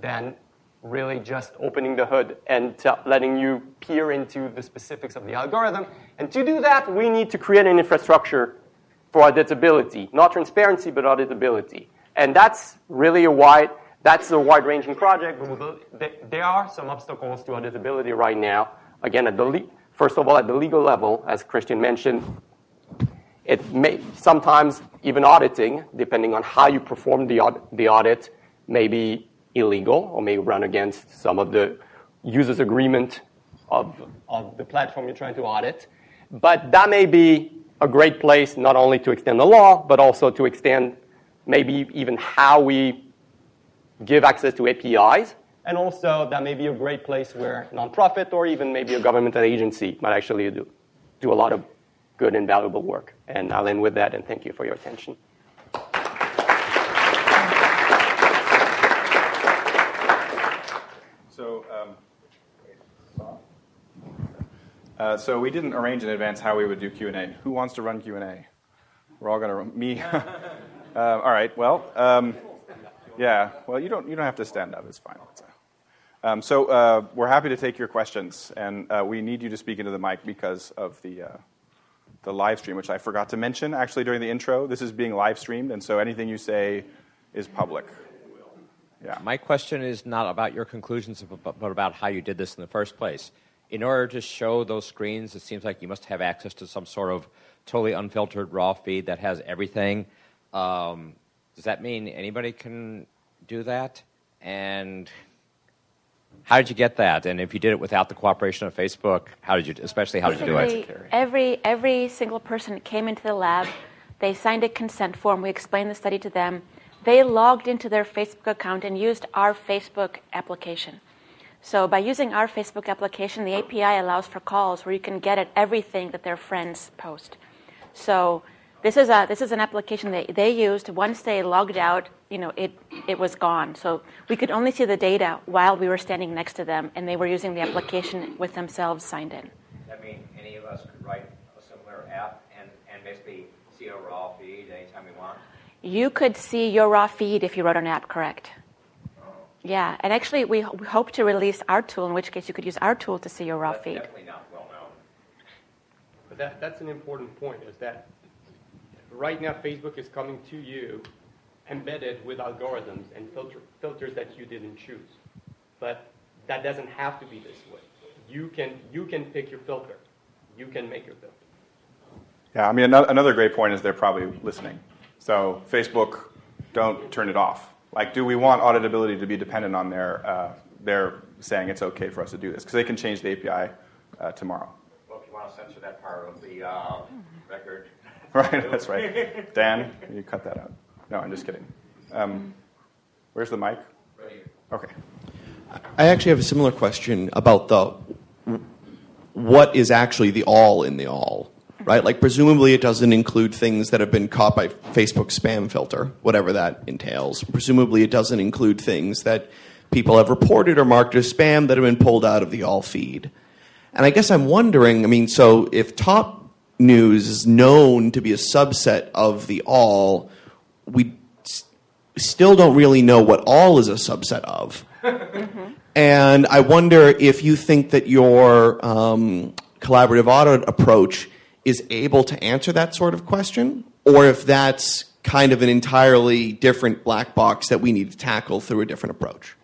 than really just opening the hood and uh, letting you peer into the specifics of the algorithm. And to do that, we need to create an infrastructure for auditability, not transparency, but auditability. And that's really a wide, that's a wide-ranging project. But there are some obstacles to auditability right now. Again, at the le- first of all, at the legal level, as Christian mentioned, it may sometimes even auditing, depending on how you perform the audit, the audit may be illegal or may run against some of the user's agreement of, of the platform you're trying to audit. But that may be a great place not only to extend the law, but also to extend maybe even how we give access to A P Is. And also that may be a great place where a nonprofit or even maybe a governmental agency might actually do, do a lot of good and valuable work. And I'll end with that, and thank you for your attention. So, um, uh, so we didn't arrange in advance how we would do Q and A. Who wants to run Q and A? We're all gonna run, me. uh, all right. Well, um, yeah. Well, you don't. You don't have to stand up. It's fine. It's, uh, Um, so uh, we're happy to take your questions, and uh, we need you to speak into the mic because of the. Uh, the live stream, which I forgot to mention actually during the intro. This is being live streamed, and so anything you say is public. Yeah. My question is not about your conclusions, but about how you did this in the first place. In order to show those screens, it seems like you must have access to some sort of totally unfiltered raw feed that has everything. Um, does that mean anybody can do that? And how did you get that? And if you did it without the cooperation of Facebook, how did you, especially how did you do it? Every, every single person came into the lab. They signed a consent form. We explained the study to them. They logged into their Facebook account and used our Facebook application. So by using our Facebook application, the A P I allows for calls where you can get at everything that their friends post. So this is a this is an application that they used. Once they logged out, you know, it, it was gone. So we could only see the data while we were standing next to them, and they were using the application with themselves signed in. Does that mean any of us could write a similar app and, and basically see a raw feed anytime we want? You could see your raw feed if you wrote an app, correct? Oh. Yeah, and actually we, ho- we hope to release our tool, in which case you could use our tool to see your raw that's feed. Definitely not well known. But that, that's an important point, is that right now, Facebook is coming to you embedded with algorithms and filter, filters that you didn't choose. But that doesn't have to be this way. You can you can pick your filter. You can make your filter. Yeah, I mean, another, another great point is they're probably listening. So Facebook, don't turn it off. Like, do we want auditability to be dependent on their, uh, their saying it's okay for us to do this? Because they can change the A P I uh, tomorrow. Well, if you want to censor that part of the uh, record... Right, that's right. Dan, you cut that out. No, I'm just kidding. Um, where's the mic? Right here. Okay. I actually have a similar question about the what is actually the all in the all, right? Like, presumably it doesn't include things that have been caught by Facebook spam filter, whatever that entails. Presumably it doesn't include things that people have reported or marked as spam that have been pulled out of the all feed. And I guess I'm wondering, I mean, so if top news is known to be a subset of the all, we s- still don't really know what all is a subset of. Mm-hmm. And I wonder if you think that your um, collaborative audit approach is able to answer that sort of question, or if that's kind of an entirely different black box that we need to tackle through a different approach.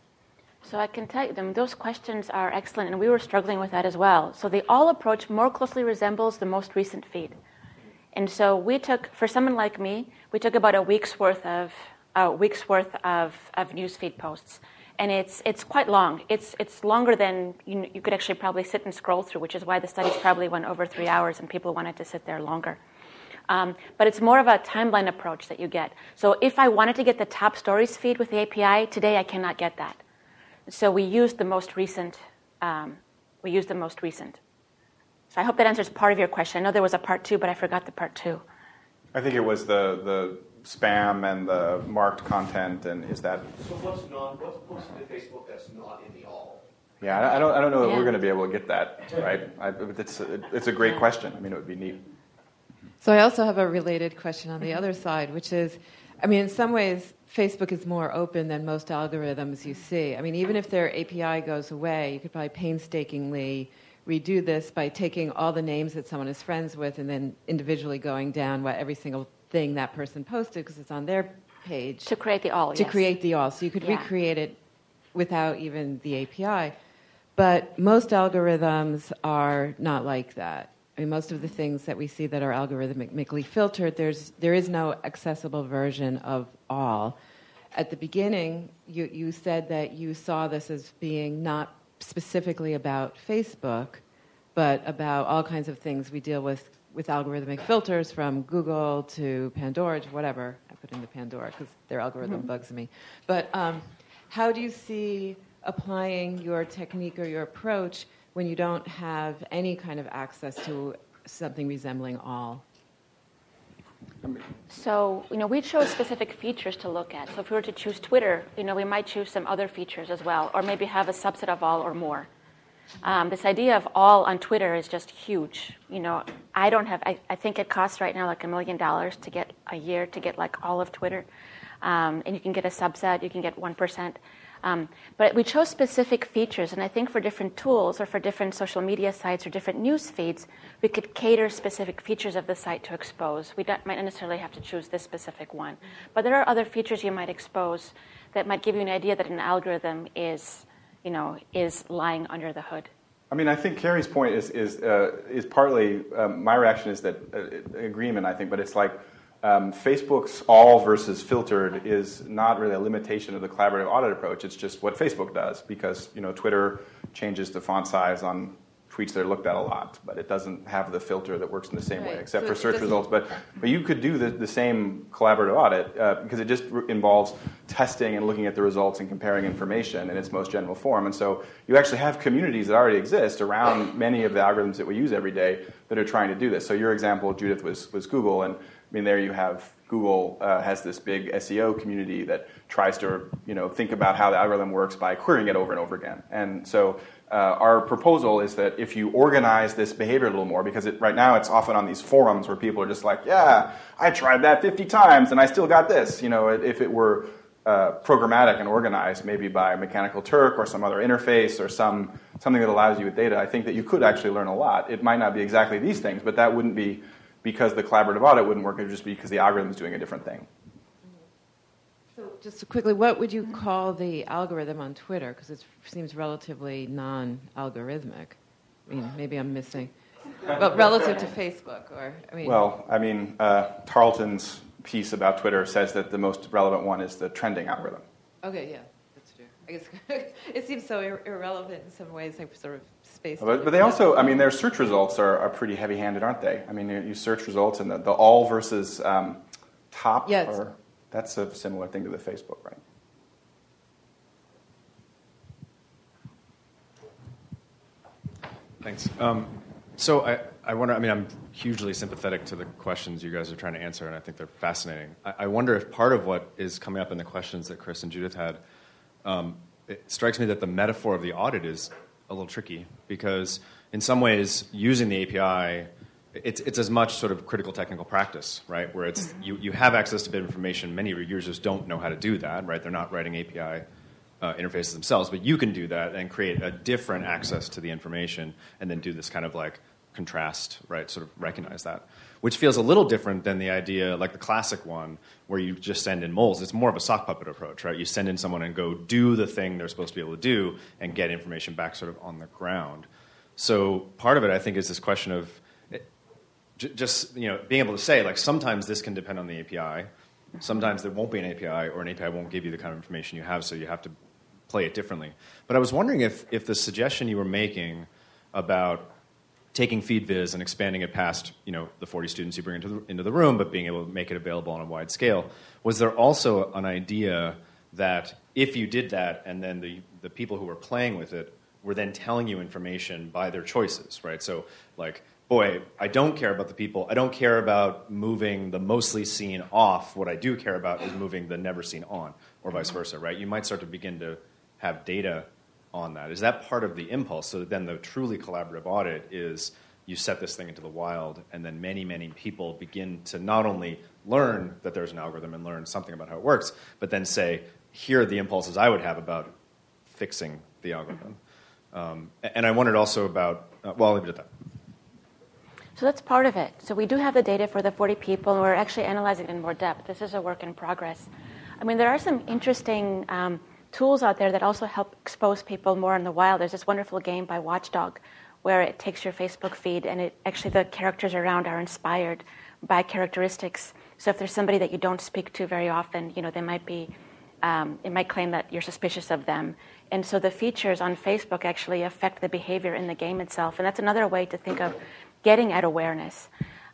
So I can tell you, I mean, those questions are excellent, and we were struggling with that as well. So the all approach more closely resembles the most recent feed. And so we took, for someone like me, we took about a week's worth of a week's worth of, of news feed posts. And it's it's quite long. It's it's longer than you, you could actually probably sit and scroll through, which is why the studies probably went over three hours and people wanted to sit there longer. Um, but it's more of a timeline approach that you get. So if I wanted to get the top stories feed with the A P I, today I cannot get that. So we used the most recent. Um, we used the most recent. So I hope that answers part of your question. I know there was a part two, but I forgot the part two. I think it was the the spam and the marked content, and is that? So what's not what's posted to Facebook that's not in the all? Yeah, I don't I don't know that yeah. we're going to be able to get that right. I, it's a, it's a great question. I mean, it would be neat. So I also have a related question on the other side, which is, I mean, in some ways, Facebook is more open than most algorithms you see. I mean, even if their A P I goes away, you could probably painstakingly redo this by taking all the names that someone is friends with and then individually going down what every single thing that person posted, because it's on their page. To create the all, To yes. create the all. So you could yeah. recreate it without even the A P I. But most algorithms are not like that. I mean, most of the things that we see that are algorithmically filtered, there's, there is no accessible version of all. At the beginning, you, you said that you saw this as being not specifically about Facebook, but about all kinds of things we deal with with algorithmic filters, from Google to Pandora to whatever. I put in the Pandora because their algorithm mm-hmm. bugs me. But um, how do you see applying your technique or your approach when you don't have any kind of access to something resembling all? So, you know, we chose specific features to look at. So if we were to choose Twitter, you know, we might choose some other features as well, or maybe have a subset of all or more. Um, this idea of all on Twitter is just huge. You know, I don't have, I, I think it costs right now like a million dollars to get a year to get like all of Twitter. Um, and you can get a subset, you can get one percent. Um, but we chose specific features, and I think for different tools or for different social media sites or different news feeds, we could cater specific features of the site to expose. We don't, might not necessarily have to choose this specific one. But there are other features you might expose that might give you an idea that an algorithm is, you know, is lying under the hood. I mean, I think Karrie's point is, is, uh, is partly, um, my reaction is that uh, agreement, I think, but it's like, Um, Facebook's all versus filtered is not really a limitation of the collaborative audit approach. It's just what Facebook does, because you know Twitter changes the font size on tweets that are looked at a lot, but it doesn't have the filter that works in the same right. way, except so for search results. But but you could do the, the same collaborative audit uh, because it just re- involves testing and looking at the results and comparing information in its most general form. And so you actually have communities that already exist around many of the algorithms that we use every day that are trying to do this. So your example, Judith, was was Google, and I mean, there you have Google uh, has this big S E O community that tries to, you know, think about how the algorithm works by querying it over and over again. And so uh, our proposal is that if you organize this behavior a little more, because it, right now it's often on these forums where people are just like, yeah, I tried that fifty times and I still got this. You know, if it were uh, programmatic and organized, maybe by Mechanical Turk or some other interface or some something that allows you with data, I think that you could actually learn a lot. It might not be exactly these things, but that wouldn't be because the collaborative audit wouldn't work, it would just be because the algorithm is doing a different thing. So just quickly, what would you call the algorithm on Twitter? Because it seems relatively non-algorithmic. I mean, maybe I'm missing. But relative to Facebook, or I mean. Well, I mean, uh, Tarleton's piece about Twitter says that the most relevant one is the trending algorithm. Okay, yeah. I guess it seems so ir- irrelevant in some ways, like sort of space. But, but they also, I mean, their search results are, are pretty heavy-handed, aren't they? I mean, you, you search results and the, the all versus um, top. Yes. Or, that's a similar thing to the Facebook, right? Thanks. Um, so I, I wonder, I mean, I'm hugely sympathetic to the questions you guys are trying to answer, and I think they're fascinating. I, I wonder if part of what is coming up in the questions that Chris and Judith had, Um, it strikes me that the metaphor of the audit is a little tricky, because in some ways using the A P I, it's it's as much sort of critical technical practice, right, where it's you, you have access to bid information. Many of your users don't know how to do that, right? They're not writing A P I uh, interfaces themselves, but you can do that and create a different access to the information and then do this kind of like contrast, right, sort of recognize that, which feels a little different than the idea, like the classic one, where you just send in moles. It's more of a sock puppet approach, right? You send in someone and go do the thing they're supposed to be able to do and get information back sort of on the ground. So part of it, I think, is this question of just, you know, being able to say, like, sometimes this can depend on the A P I. Sometimes there won't be an A P I, or an A P I won't give you the kind of information you have, so you have to play it differently. But I was wondering if, if the suggestion you were making about taking FeedViz and expanding it past, you know, the forty students you bring into the, into the room, but being able to make it available on a wide scale. Was there also an idea that if you did that and then the, the people who were playing with it were then telling you information by their choices, right? So, like, boy, I don't care about the people. I don't care about moving the mostly seen off. What I do care about is moving the never seen on, or vice versa, right? You might start to begin to have data on that. Is that part of the impulse? So that then the truly collaborative audit is you set this thing into the wild, and then many, many people begin to not only learn that there's an algorithm and learn something about how it works, but then say, here are the impulses I would have about fixing the algorithm. Um, and I wondered also about, uh, well, I'll leave it at that. So that's part of it. So we do have the data for the forty people, and we're actually analyzing it in more depth. This is a work in progress. I mean, there are some interesting um, tools out there that also help expose people more in the wild. There's this wonderful game by Watchdog where it takes your Facebook feed, and it actually the characters around are inspired by characteristics. So if there's somebody that you don't speak to very often, you know, they might be, um, it might claim that you're suspicious of them. And so the features on Facebook actually affect the behavior in the game itself. And that's another way to think of getting at awareness.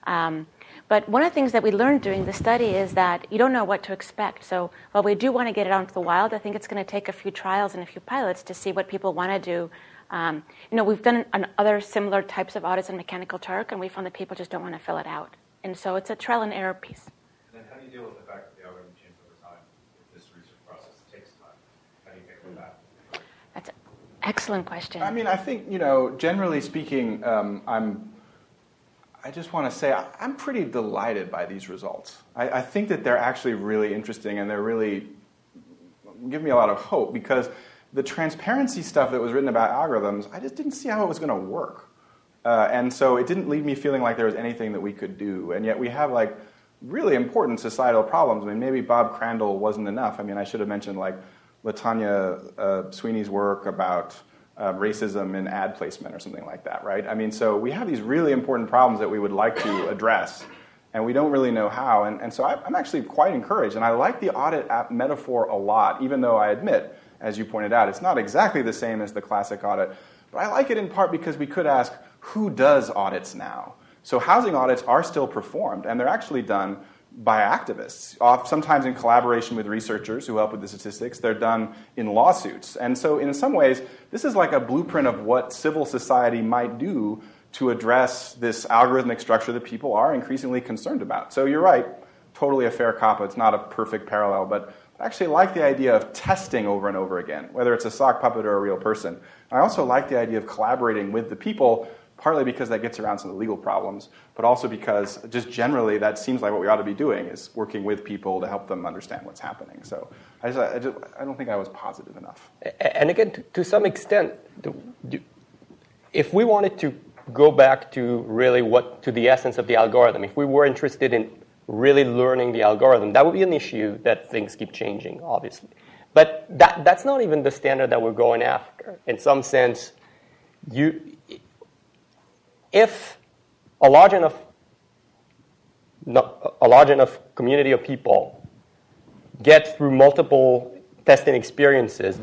Um, but one of the things that we learned during the study is that you don't know what to expect. So while we do want to get it out into the wild, I think it's going to take a few trials and a few pilots to see what people want to do. Um, you know, we've done an, other similar types of audits in Mechanical Turk, and we found that people just don't want to fill it out. And so it's a trial and error piece. And then how do you deal with the fact that the algorithm changes over time? If this research process takes time, how do you get with that? That's an excellent question. I mean, I think, you know, generally speaking, um, I'm... I just want to say I'm pretty delighted by these results. I, I think that they're actually really interesting, and they're really give me a lot of hope, because the transparency stuff that was written about algorithms, I just didn't see how it was going to work. Uh, and so it didn't leave me feeling like there was anything that we could do. And yet we have like really important societal problems. I mean, maybe Bob Crandall wasn't enough. I mean, I should have mentioned like LaTanya uh, Sweeney's work about Uh, racism in ad placement or something like that, right? I mean, so we have these really important problems that we would like to address, and we don't really know how. And, and so I, I'm actually quite encouraged, and I like the audit app metaphor a lot, even though I admit, as you pointed out, it's not exactly the same as the classic audit. But I like it in part because we could ask, who does audits now? So housing audits are still performed, and they're actually done by activists, sometimes in collaboration with researchers who help with the statistics. They're done in lawsuits. And so in some ways, this is like a blueprint of what civil society might do to address this algorithmic structure that people are increasingly concerned about. So you're right, totally a fair cop. It's not a perfect parallel, but I actually like the idea of testing over and over again, whether it's a sock puppet or a real person. And I also like the idea of collaborating with the people, partly because that gets around some of the legal problems, but also because just generally that seems like what we ought to be doing is working with people to help them understand what's happening. So I just, I, just, I don't think I was positive enough. And again, to, to some extent, if we wanted to go back to really what to the essence of the algorithm, if we were interested in really learning the algorithm, that would be an issue that things keep changing, obviously. But that that's not even the standard that we're going after. In some sense, you... If a large enough, a large enough community of people get through multiple testing experiences,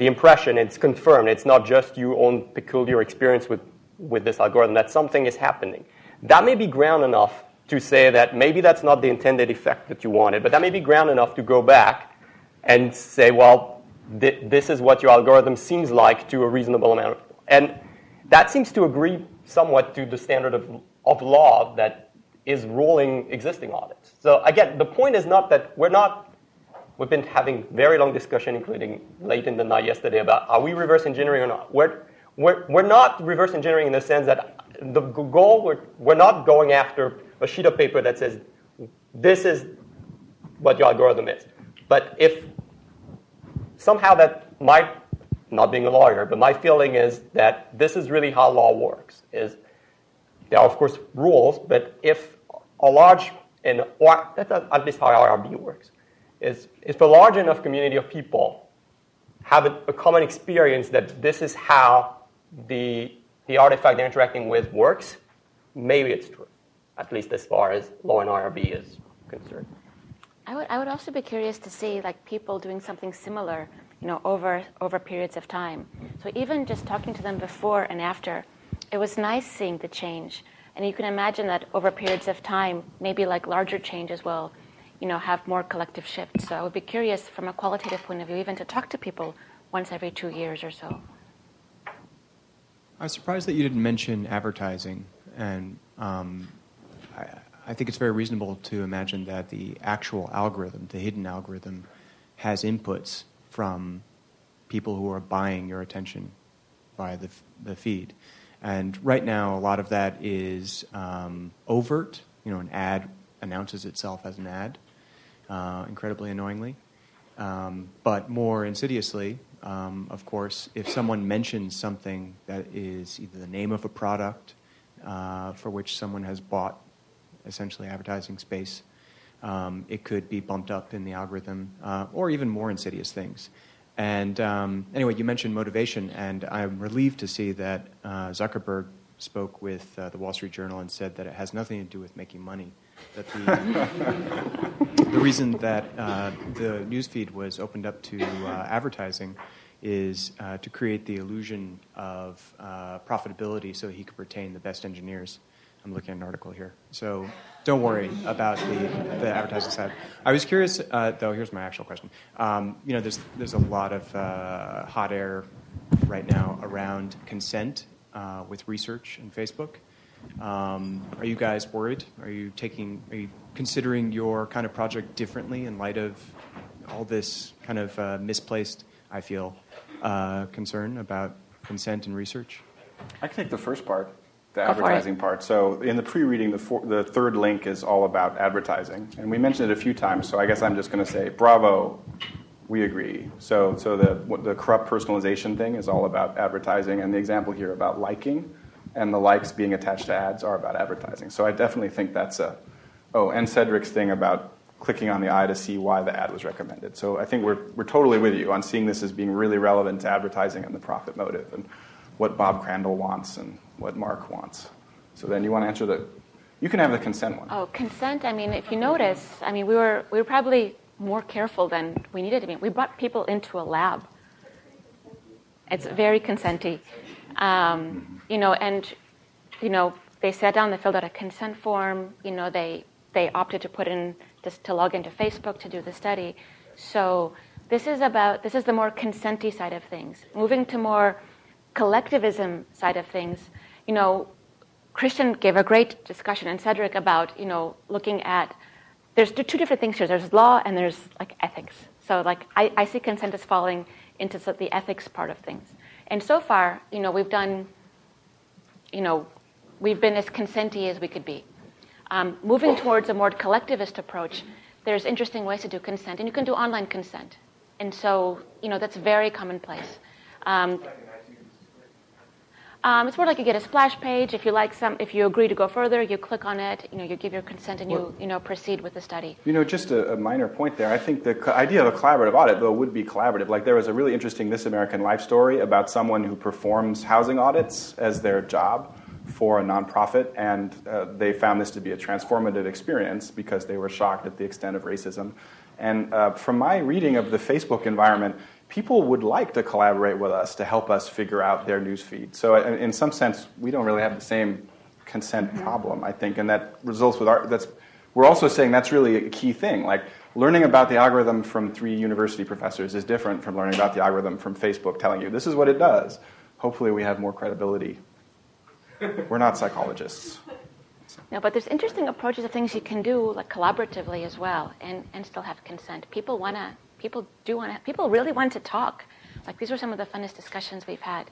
the impression, it's confirmed, it's not just your own peculiar experience with, with this algorithm, that something is happening. That may be ground enough to say that maybe that's not the intended effect that you wanted, but that may be ground enough to go back and say, well, th- this is what your algorithm seems like to a reasonable amount. And that seems to agree somewhat to the standard of, of law that is ruling existing audits. So again, the point is not that we're not, we've been having very long discussion, including late in the night yesterday, about are we reverse engineering or not. We're, we're, we're not reverse engineering in the sense that the goal, we're, we're not going after a sheet of paper that says this is what your algorithm is. But if somehow that might, not being a lawyer, but my feeling is that this is really how law works. Is there are, of course, rules, but if a large, and or that's at least how R R B works, is if a large enough community of people have a, a common experience that this is how the, the artifact they're interacting with works, maybe it's true, at least as far as law and R R B is concerned. I would, I would also be curious to see like people doing something similar, you know, over over periods of time. So even just talking to them before and after, it was nice seeing the change. And you can imagine that over periods of time, maybe like larger changes will, you know, have more collective shifts. So I would be curious from a qualitative point of view, even to talk to people once every two years or so. I was surprised that you didn't mention advertising. And um, I, I think it's very reasonable to imagine that the actual algorithm, the hidden algorithm, has inputs from people who are buying your attention via the, the feed. And right now, a lot of that is um, overt. You know, an ad announces itself as an ad, uh, incredibly annoyingly. Um, but more insidiously, um, of course, if someone mentions something that is either the name of a product uh, for which someone has bought essentially advertising space, um, it could be bumped up in the algorithm, uh, or even more insidious things. And um, anyway, you mentioned motivation, and I'm relieved to see that uh, Zuckerberg spoke with uh, the Wall Street Journal and said that it has nothing to do with making money. That the, the reason that uh, the newsfeed was opened up to uh, advertising is uh, to create the illusion of uh, profitability so he could retain the best engineers. I'm looking at an article here. So don't worry about the, the advertising side. I was curious, uh, though, here's my actual question. Um, you know, there's, there's a lot of uh, hot air right now around consent uh, with research and Facebook. Um, are you guys worried? Are you taking, are you considering your kind of project differently in light of all this kind of uh, misplaced, I feel, uh, concern about consent and research? I can take the first part. The advertising part. So in the pre-reading, the, four, the third link is all about advertising. And we mentioned it a few times, so I guess I'm just going to say, bravo, we agree. So so the the corrupt personalization thing is all about advertising. And the example here about liking and the likes being attached to ads are about advertising. So I definitely think that's a... Oh, and Cedric's thing about clicking on the eye to see why the ad was recommended. So I think we're we're totally with you on seeing this as being really relevant to advertising and the profit motive and what Bob Crandall wants and what Mark wants. So then you want to answer the, you can have the consent one. Oh, consent, I mean, if you notice, I mean, we were we were probably more careful than we needed to be. We brought people into a lab. It's very consenty. Um, you know, and, you know, they sat down, they filled out a consent form, you know, they, they opted to put in, just to log into Facebook to do the study. So this is about, this is the more consenty side of things. Moving to more collectivism side of things, you know, Christian gave a great discussion, and Cedric, about, you know, looking at, there's two different things here. There's law and there's, like, ethics. So, like, I, I see consent as falling into the ethics part of things. And so far, you know, we've done, you know, we've been as consenty as we could be. Um, moving towards a more collectivist approach, there's interesting ways to do consent, and you can do online consent. And so, you know, that's very commonplace. Um, Um, it's more like you get a splash page. If you like some, if you agree to go further, you click on it. You know, you give your consent, and you you know proceed with the study. You know, just a, a minor point there. I think the idea of a collaborative audit, though, would be collaborative. Like there was a really interesting This American Life story about someone who performs housing audits as their job for a nonprofit, and uh, they found this to be a transformative experience because they were shocked at the extent of racism. And uh, from my reading of the Facebook environment, people would like to collaborate with us to help us figure out their newsfeed. So in some sense, we don't really have the same consent problem, I think, and that results with our, that's, we're also saying that's really a key thing. Like learning about the algorithm from three university professors is different from learning about the algorithm from Facebook telling you this is what it does. Hopefully we have more credibility. We're not psychologists. No, but there's interesting approaches of things you can do, like collaboratively as well, and, and still have consent. People want to People do want to. People really want to talk. Like these were some of the funnest discussions we've had.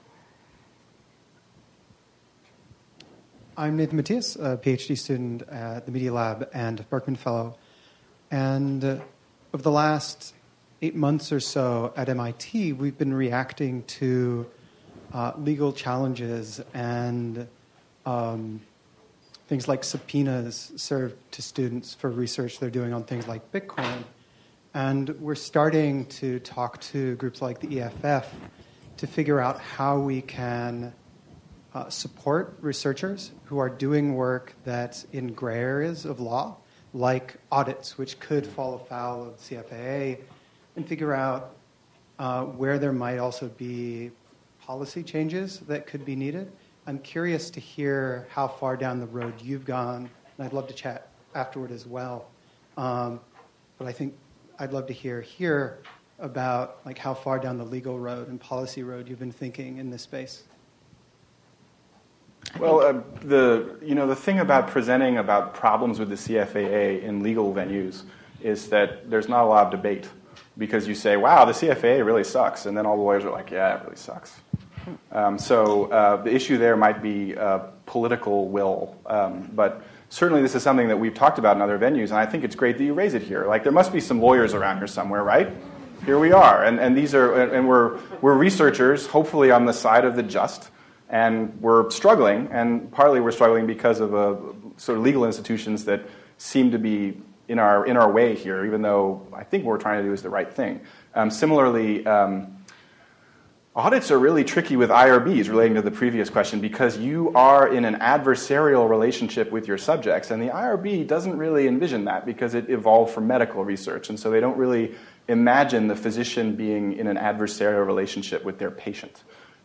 I'm Nathan Matthias, a PhD student at the Media Lab and Berkman Fellow. And uh, over the last eight months or so at M I T, we've been reacting to uh, legal challenges and um, things like subpoenas served to students for research they're doing on things like Bitcoin. And we're starting to talk to groups like the E F F to figure out how we can uh, support researchers who are doing work that's in gray areas of law, like audits, which could fall afoul of the C F A A, and figure out uh, where there might also be policy changes that could be needed. I'm curious to hear how far down the road you've gone, and I'd love to chat afterward as well. Um, but I think I'd love to hear here about like how far down the legal road and policy road you've been thinking in this space. Well, uh, the you know the thing about presenting about problems with the C F A A in legal venues is that there's not a lot of debate because you say, "Wow, the C F A A really sucks," and then all the lawyers are like, "Yeah, it really sucks." Um, so uh, the issue there might be uh, political will. Um, but certainly this is something that we've talked about in other venues, and I think it's great that you raise it here. Like, there must be some lawyers around here somewhere, right? Here we are, and, and these are, and we're we're researchers, hopefully on the side of the just, and we're struggling, and partly we're struggling because of a, sort of legal institutions that seem to be in our in our way here, even though I think what we're trying to do is the right thing. Um, similarly, um, audits are really tricky with I R Bs, relating to the previous question, because you are in an adversarial relationship with your subjects, and the I R B doesn't really envision that because it evolved from medical research, and so they don't really imagine the physician being in an adversarial relationship with their patient.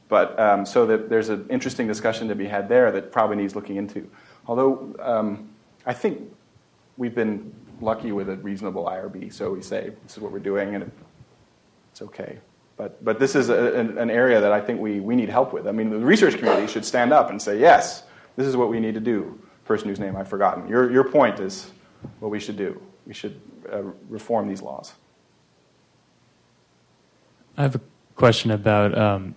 But um, so that there's an interesting discussion to be had there that probably needs looking into. Although um, I think we've been lucky with a reasonable I R B, so we say this is what we're doing, and it's okay. But but this is a, an, an area that I think we, we need help with. I mean, the research community should stand up and say, yes, this is what we need to do. Person whose name I've forgotten. Your your point is what we should do. We should uh, reform these laws. I have a question about um,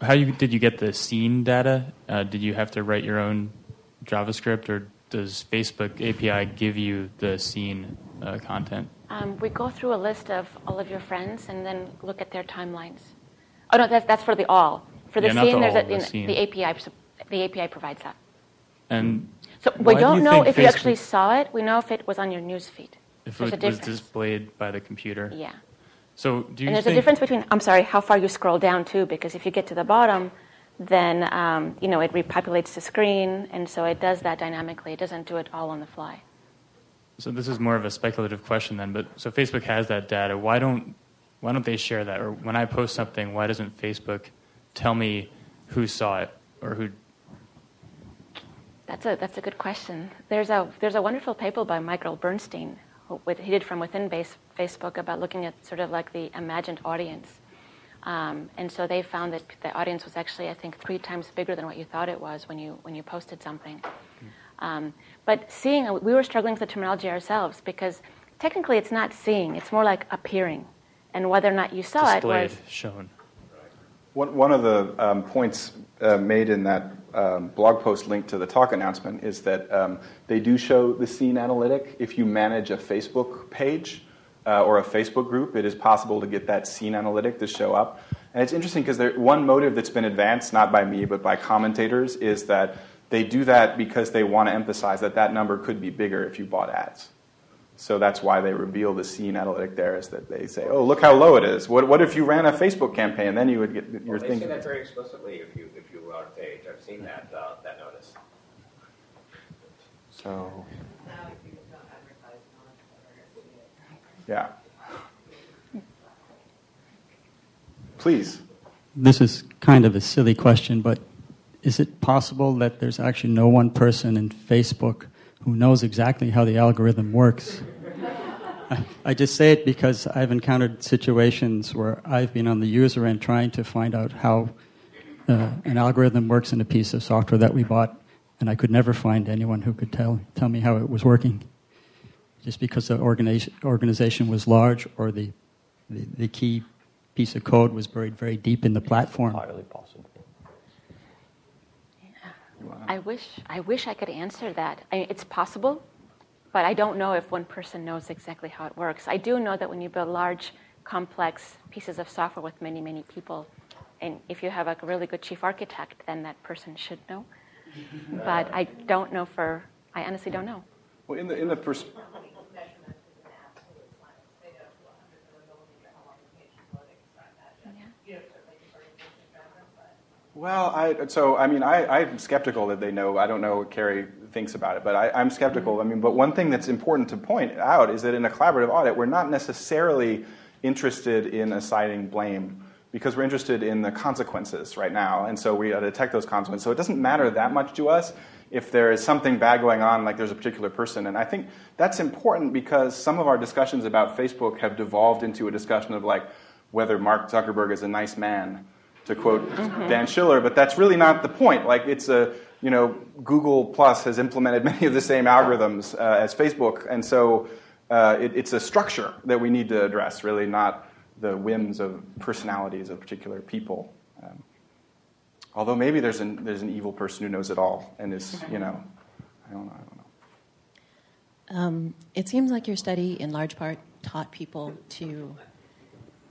how you did you get the scene data? Uh, did you have to write your own JavaScript, or does Facebook A P I give you the scene uh, content? Um, we go through a list of all of your friends and then look at their timelines. Oh no, that's that's for the all. For the yeah, scene, the there's a, the, scene. the A P I the A P I provides that. And so we don't do you know if Facebook... you actually saw it. We know if it was on your news feed. If there's it was displayed by the computer. Yeah. So do you? And there's think... a difference between I'm sorry, how far you scroll down too, because if you get to the bottom, then um, you know it repopulates the screen, and so it does that dynamically. It doesn't do it all on the fly. So this is more of a speculative question then, but so Facebook has that data. Why don't why don't they share that? Or when I post something, why doesn't Facebook tell me who saw it or who? That's a that's a good question. There's a there's a wonderful paper by Michael Bernstein, who he did from within base, Facebook about looking at sort of like the imagined audience, um, and so they found that the audience was actually I think three times bigger than what you thought it was when you when you posted something. Um, but seeing, we were struggling with the terminology ourselves because technically it's not seeing, it's more like appearing. And whether or not you saw Displayed, it was... shown. One, one of the um, points uh, made in that um, blog post linked to the talk announcement is that um, they do show the scene analytic. If you manage a Facebook page uh, or a Facebook group, it is possible to get that scene analytic to show up. And it's interesting because one motive that's been advanced, not by me but by commentators, is that they do that because they want to emphasize that that number could be bigger if you bought ads. So that's why they reveal the scene analytic there, is that they say, oh, look how low it is. What what if you ran a Facebook campaign? Then you would get your well, they thinking. They say that very explicitly if you, if you were on a page. I've seen that uh, that notice. So. Yeah. Please. This is kind of a silly question, but is it possible that there's actually no one person in Facebook who knows exactly how the algorithm works? I, I just say it because I've encountered situations where I've been on the user end trying to find out how uh, an algorithm works in a piece of software that we bought, and I could never find anyone who could tell, tell me how it was working, just because the organization, organization was large, or the, the, the key piece of code was buried very deep in the platform. Entirely possible. I wish I wish I could answer that. I mean, it's possible, but I don't know if one person knows exactly how it works. I do know that when you build large, complex pieces of software with many, many people, and if you have a really good chief architect, then that person should know. But I don't know for, I honestly don't know. Well, in the, in the first... Well, I, so, I mean, I, I'm skeptical that they know. I don't know what Karrie thinks about it, but I, I'm skeptical. I mean, but one thing that's important to point out is that in a collaborative audit, we're not necessarily interested in assigning blame because we're interested in the consequences right now, and so we detect those consequences. So it doesn't matter that much to us if there is something bad going on, like there's a particular person. And I think that's important because some of our discussions about Facebook have devolved into a discussion of, like, whether Mark Zuckerberg is a nice man, to quote mm-hmm. Dan Schiller, but that's really not the point. Like, it's a, you know, Google Plus has implemented many of the same algorithms uh, as Facebook, and so uh, it, it's a structure that we need to address, really, not the whims of personalities of particular people. Um, although maybe there's an there's an evil person who knows it all and is, you know, I don't know. I don't know. Um, it seems like your study, in large part, taught people to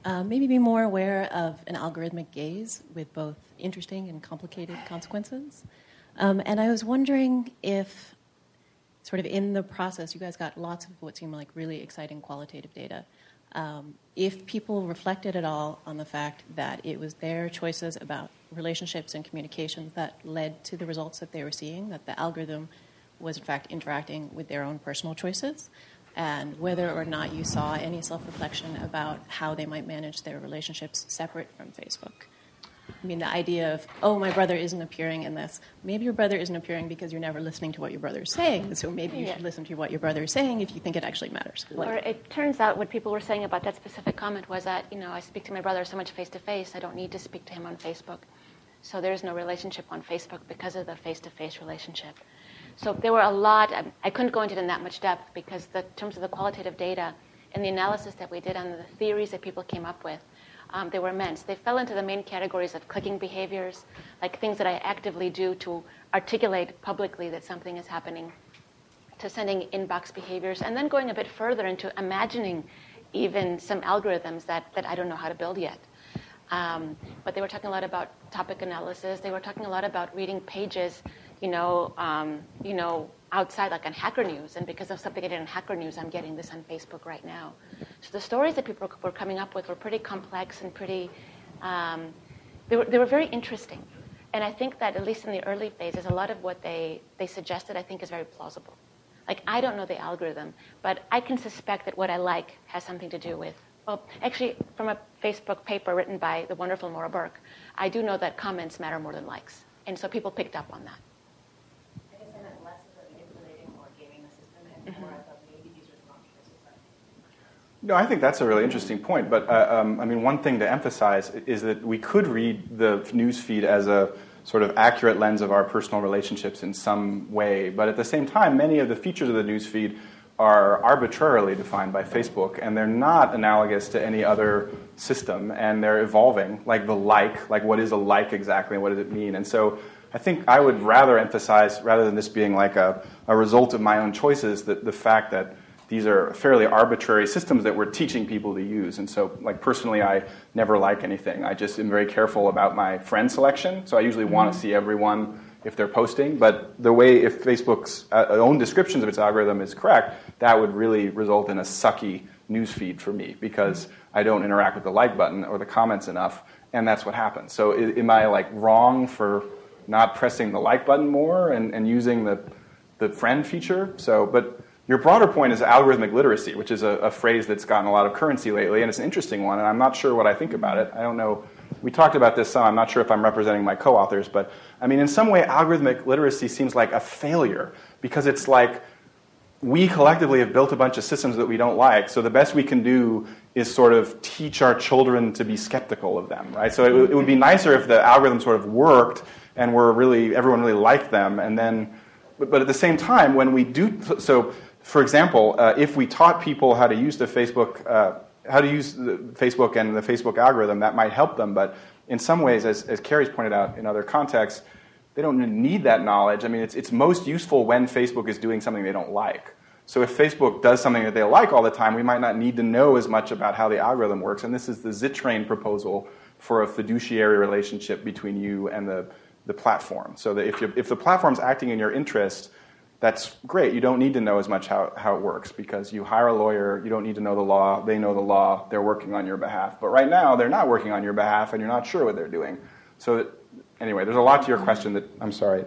uh, maybe be more aware of an algorithmic gaze with both interesting and complicated consequences. Um, and I was wondering if, sort of in the process, you guys got lots of what seemed like really exciting qualitative data. Um, if people reflected at all on the fact that it was their choices about relationships and communications that led to the results that they were seeing, that the algorithm was in fact interacting with their own personal choices, and whether or not you saw any self-reflection about how they might manage their relationships separate from Facebook. I mean, the idea of, oh, my brother isn't appearing in this. Maybe your brother isn't appearing because you're never listening to what your brother is saying, so maybe you yeah. should listen to what your brother is saying if you think it actually matters. Like, or it turns out what people were saying about that specific comment was that, you know, I speak to my brother so much face-to-face, I don't need to speak to him on Facebook. So there is no relationship on Facebook because of the face-to-face relationship. So there were a lot. I couldn't go into it in that much depth because the, in terms of the qualitative data and the analysis that we did on the theories that people came up with, um, they were immense. They fell into the main categories of clicking behaviors, like things that I actively do to articulate publicly that something is happening, to sending inbox behaviors, and then going a bit further into imagining even some algorithms that, that I don't know how to build yet. Um, but they were talking a lot about topic analysis. They were talking a lot about reading pages, you know, um, you know, outside, like on Hacker News. And because of something I did on Hacker News, I'm getting this on Facebook right now. So the stories that people were coming up with were pretty complex and pretty, um, they were, they were very interesting. And I think that, at least in the early phases, a lot of what they, they suggested, I think, is very plausible. Like, I don't know the algorithm, but I can suspect that what I like has something to do with, well, actually, from a Facebook paper written by the wonderful Maura Burke, I do know that comments matter more than likes. And so people picked up on that. No, I think that's a really interesting point. But uh, um, I mean, one thing to emphasize is that we could read the news feed as a sort of accurate lens of our personal relationships in some way. But at the same time, many of the features of the news feed are arbitrarily defined by Facebook, and they're not analogous to any other system, and they're evolving. Like the like, like what is a like exactly, and what does it mean? And so, I think I would rather emphasize, rather than this being like a, a result of my own choices, that the fact that these are fairly arbitrary systems that we're teaching people to use. And so, like, personally, I never like anything. I just am very careful about my friend selection. So I usually mm-hmm. want to see everyone if they're posting. But the way, if Facebook's uh, own descriptions of its algorithm is correct, that would really result in a sucky news feed for me because mm-hmm. I don't interact with the like button or the comments enough. And that's what happens. So is, am I, like, wrong for not pressing the like button more and, and using the, the friend feature? So, but... your broader point is algorithmic literacy, which is a, a phrase that's gotten a lot of currency lately, and it's an interesting one, and I'm not sure what I think about it. I don't know. We talked about this some. I'm not sure if I'm representing my co-authors, but I mean, in some way, algorithmic literacy seems like a failure because it's like we collectively have built a bunch of systems that we don't like, so the best we can do is sort of teach our children to be skeptical of them, right? So it, w- it would be nicer if the algorithm sort of worked and were really everyone really liked them, and then, but, but at the same time, when we do so. For example, uh, if we taught people how to use the Facebook, uh, how to use the Facebook and the Facebook algorithm, that might help them. But in some ways, as, as Carrie's pointed out in other contexts, they don't need that knowledge. I mean, it's it's most useful when Facebook is doing something they don't like. So if Facebook does something that they like all the time, we might not need to know as much about how the algorithm works. And this is the Zittrain proposal for a fiduciary relationship between you and the the platform. So that if you if the platform's acting in your interest, that's great. You don't need to know as much how, how it works because you hire a lawyer. You don't need to know the law. They know the law. They're working on your behalf. But right now, they're not working on your behalf, and you're not sure what they're doing. So that, anyway, there's a lot to your question that I'm sorry.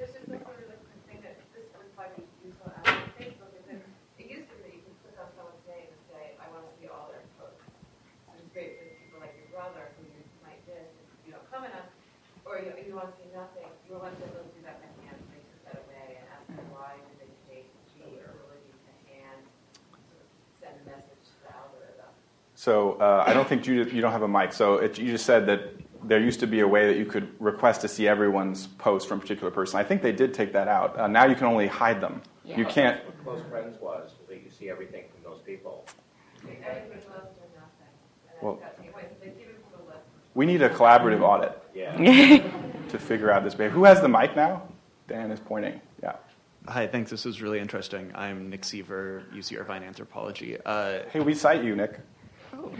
There's just a sort of thing that this is why we use on Facebook is that it used to be that you could click on someone's name and say, I want to see all their posts. Which is great for people like your brother who you might miss if you don't comment on, or you, you want to see nothing. You want to do that many times. So uh, I don't think Judith, you don't have a mic. So it, you just said that there used to be a way that you could request to see everyone's post from a particular person. I think they did take that out. Uh, now you can only hide them. Yeah. You can't. That's what close friends was, that you see everything from those people. Everyone loves doing nothing. Well, We need a collaborative audit yeah. to figure out this behavior. Who has the mic now? Dan is pointing. Yeah. Hi, thanks. This was really interesting. I'm Nick Seaver, U C Irvine Anthropology. Uh, hey, we cite you, Nick. Oh.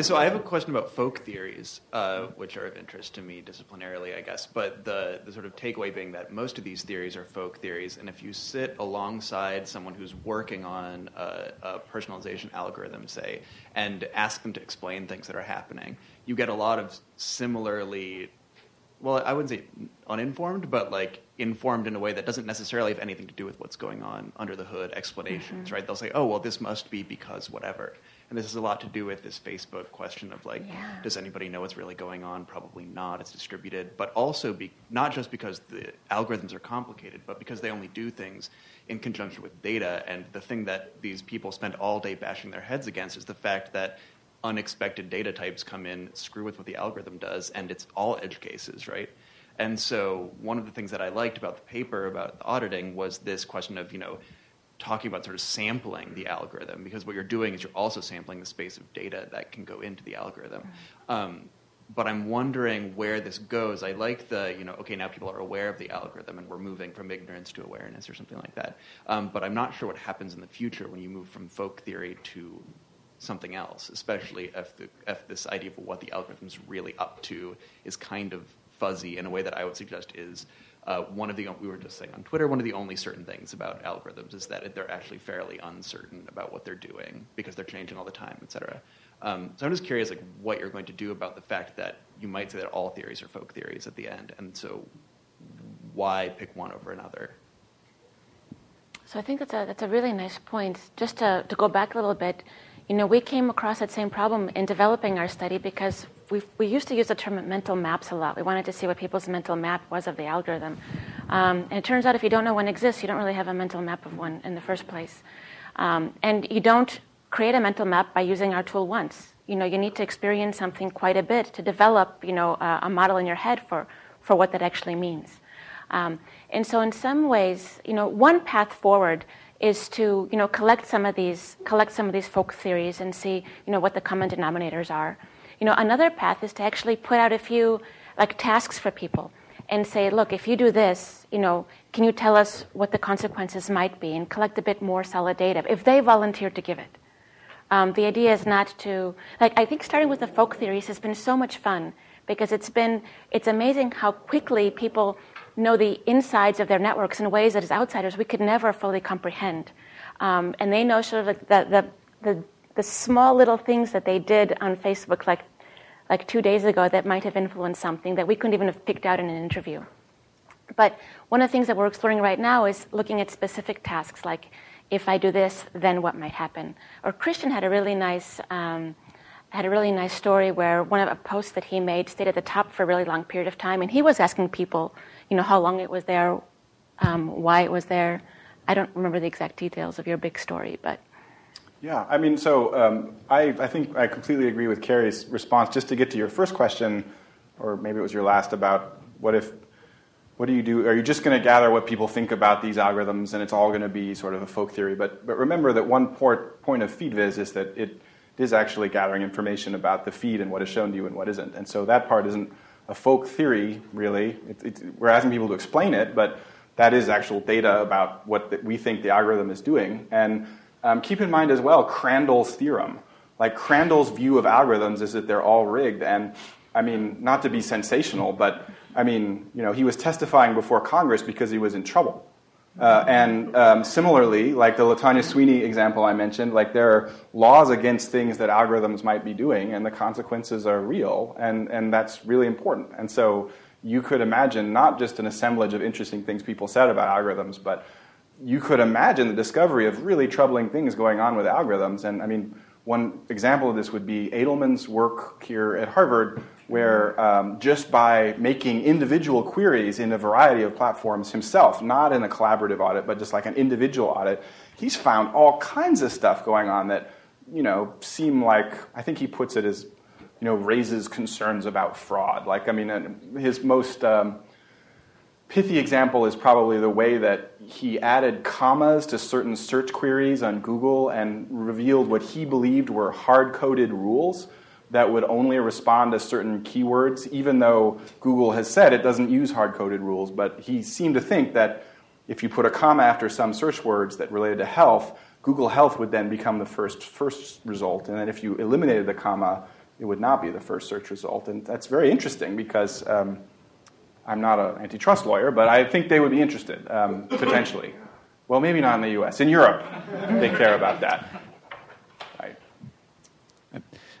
So I have a question about folk theories, uh, which are of interest to me disciplinarily, I guess. But the, the sort of takeaway being that most of these theories are folk theories. And if you sit alongside someone who's working on a, a personalization algorithm, say, and ask them to explain things that are happening, you get a lot of similarly, well, I wouldn't say uninformed, but like informed in a way that doesn't necessarily have anything to do with what's going on under the hood explanations, mm-hmm. right? They'll say, oh, well, this must be because whatever. And this is a lot to do with this Facebook question of, like, yeah. does anybody know what's really going on? Probably not. It's distributed. But also be, not just because the algorithms are complicated, but because they only do things in conjunction with data. And the thing that these people spend all day bashing their heads against is the fact that unexpected data types come in, screw with what the algorithm does, and it's all edge cases, right? And so one of the things that I liked about the paper about the auditing was this question of, you know, talking about sort of sampling the algorithm, because what you're doing is you're also sampling the space of data that can go into the algorithm. Um, but I'm wondering where this goes. I like the, you know, okay, now people are aware of the algorithm and we're moving from ignorance to awareness or something like that. Um, but I'm not sure what happens in the future when you move from folk theory to something else, especially if, the, if this idea of what the algorithm's really up to is kind of fuzzy in a way that I would suggest is Uh, one of the, we were just saying on Twitter, one of the only certain things about algorithms is that they're actually fairly uncertain about what they're doing because they're changing all the time, et cetera. Um, so I'm just curious, like, what you're going to do about the fact that you might say that all theories are folk theories at the end, and so why pick one over another? So I think that's a that's a really nice point. Just to to go back a little bit, you know, we came across that same problem in developing our study because We we used to use the term mental maps a lot. We wanted to see what people's mental map was of the algorithm. Um, and it turns out if you don't know one exists, you don't really have a mental map of one in the first place. Um, and you don't create a mental map by using our tool once. You know, you need to experience something quite a bit to develop, you know, a, a model in your head for, for what that actually means. Um, and so in some ways, you know, one path forward is to, you know, collect some of these, collect some of these folk theories and see, you know, what the common denominators are. You know, another path is to actually put out a few, like, tasks for people and say, look, if you do this, you know, can you tell us what the consequences might be and collect a bit more solid data if they volunteered to give it. Um, the idea is not to, like, I think starting with the folk theories has been so much fun because it's been, it's amazing how quickly people know the insides of their networks in ways that as outsiders we could never fully comprehend. Um, and they know sort of like the, the, the the small little things that they did on Facebook like like two days ago that might have influenced something that we couldn't even have picked out in an interview. But one of the things that we're exploring right now is looking at specific tasks, like if I do this, then what might happen. Or Christian had a really nice um, had a really nice story where one of a post that he made stayed at the top for a really long period of time, and he was asking people, you know, how long it was there, um, why it was there. I don't remember the exact details of your big story, but. Yeah, I mean, so um, I, I think I completely agree with Karrie's response. Just to get to your first question, or maybe it was your last, about what if, what do you do? Are you just going to gather what people think about these algorithms, and it's all going to be sort of a folk theory? But but remember that one port, point of FeedViz is that it is actually gathering information about the feed and what is shown to you and what isn't. And so that part isn't a folk theory, really. It, it, we're asking people to explain it, but that is actual data about what the, we think the algorithm is doing. And Um, keep in mind as well Crandall's theorem. Like, Crandall's view of algorithms is that they're all rigged. And, I mean, not to be sensational, but, I mean, you know, he was testifying before Congress because he was in trouble. Uh, and um, similarly, like the LaTonya Sweeney example I mentioned, like, there are laws against things that algorithms might be doing, and the consequences are real, and, and that's really important. And so you could imagine not just an assemblage of interesting things people said about algorithms, but you could imagine the discovery of really troubling things going on with algorithms. And I mean, one example of this would be Edelman's work here at Harvard, where um, just by making individual queries in a variety of platforms himself, not in a collaborative audit, but just like an individual audit, he's found all kinds of stuff going on that, you know, seem like, I think he puts it as, you know, raises concerns about fraud. Like, I mean, his most um, pithy example is probably the way that he added commas to certain search queries on Google and revealed what he believed were hard-coded rules that would only respond to certain keywords, even though Google has said it doesn't use hard-coded rules. But he seemed to think that if you put a comma after some search words that related to health, Google Health would then become the first first result. And then if you eliminated the comma, it would not be the first search result. And that's very interesting because um, I'm not an antitrust lawyer, but I think they would be interested, um, potentially. Well, maybe not in the U S. In Europe, they care about that.